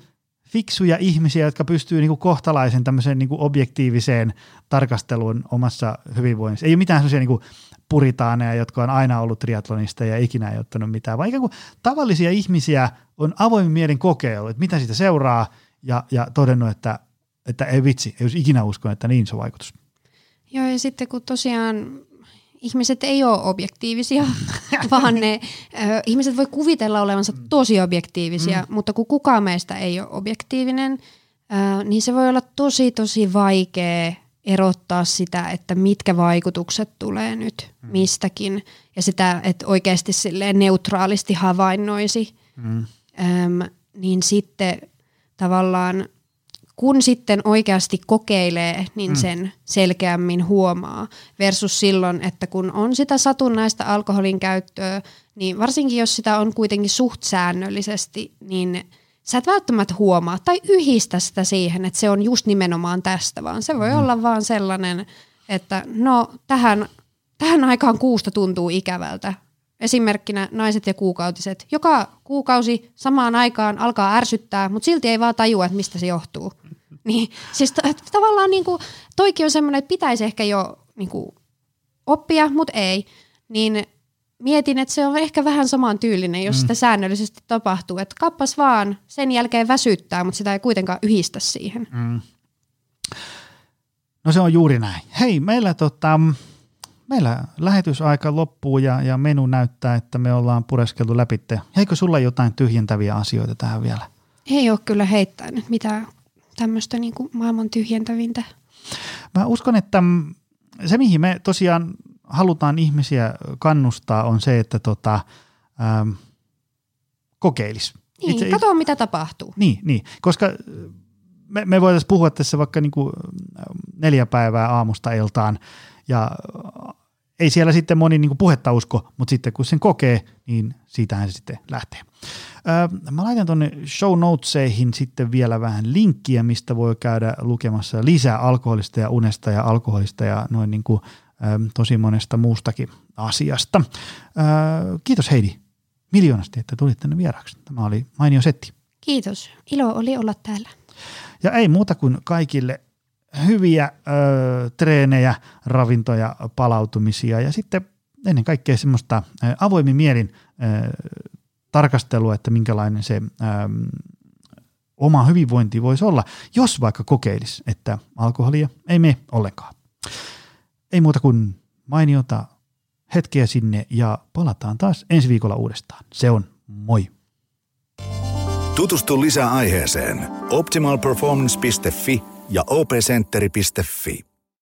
fiksuja ihmisiä, jotka pystyy niin kuin kohtalaisen tämmöiseen niin kuin objektiiviseen tarkasteluun omassa hyvinvoinnissa. Ei ole mitään semmoisia niin kuin puritaaneja, jotka on aina ollut triatlonista ja ikinä ei ottanut mitään, vaan ikään kuin tavallisia ihmisiä on avoimin mielen kokeillut, että mitä siitä seuraa ja, ja todennut, että, että ei vitsi, ei olisi ikinä uskonut, että niin se vaikutus. Joo, ja sitten kun tosiaan ihmiset ei ole objektiivisia, vaan ne ö, ihmiset voi kuvitella olevansa tosi objektiivisia, mm. mutta kun kukaan meistä ei ole objektiivinen, ö, niin se voi olla tosi tosi vaikea erottaa sitä, että mitkä vaikutukset tulee nyt mistäkin ja sitä, että oikeasti silleen neutraalisti havainnoisi, mm. Öm, niin sitten tavallaan kun sitten oikeasti kokeilee, niin sen mm. selkeämmin huomaa. Versus silloin, että kun on sitä satunnaista alkoholin käyttöä, niin varsinkin jos sitä on kuitenkin suht säännöllisesti, niin sä et välttämättä huomaa tai yhdistä sitä siihen, että se on just nimenomaan tästä, vaan se voi mm. olla vaan sellainen, että no tähän, tähän aikaan kuusta tuntuu ikävältä. Esimerkkinä naiset ja kuukautiset. Joka kuukausi samaan aikaan alkaa ärsyttää, mutta silti ei vaan tajua, että mistä se johtuu. Niin, siis t- tavallaan niinku, toikin on semmoinen, että pitäisi ehkä jo niinku, oppia, mutta ei. Niin mietin, että se on ehkä vähän samantyylinen, jos mm. sitä säännöllisesti tapahtuu. Että kappas vaan, sen jälkeen väsyttää, mutta sitä ei kuitenkaan yhdistä siihen. Mm. No se on juuri näin. Hei, meillä tota... Meillä lähetysaika loppuu ja, ja menu näyttää, että me ollaan pureskeltu läpi. Eikö sulla jotain tyhjentäviä asioita tähän vielä? Ei ole kyllä heittänyt mitään tämmöistä niin kuin maailman tyhjentävintä. Mä uskon, että se mihin me tosiaan halutaan ihmisiä kannustaa on se, että tota, ähm, kokeilisi. Niin, katso mitä tapahtuu. Niin, niin, koska me, me voitaisiin puhua tässä vaikka niin kuin neljä päivää aamusta iltaan ja ei siellä sitten moni niin kuin puhetta usko, mutta sitten kun sen kokee, niin siitähän se sitten lähtee. Öö, mä laitan tuonne show notesihin sitten vielä vähän linkkiä, mistä voi käydä lukemassa lisää alkoholista ja unesta ja alkoholista ja noin niin kuin, öö, tosi monesta muustakin asiasta. Öö, kiitos Heidi miljoonasti, että tulit tänne vieraksi. Tämä oli mainio setti. Kiitos. Ilo oli olla täällä. Ja ei muuta kuin kaikille hyviä ö, treenejä, ravintoja, palautumisia ja sitten ennen kaikkea semmoista ö, avoimin mielin ö, tarkastelua, että minkälainen se ö, oma hyvinvointi voisi olla, jos vaikka kokeilisi, että alkoholia ei mene ollenkaan. Ei muuta kuin mainiota hetkeä sinne ja palataan taas ensi viikolla uudestaan. Se on moi! Tutustu lisää aiheeseen optimal performance piste fi ja o p centeri piste fi.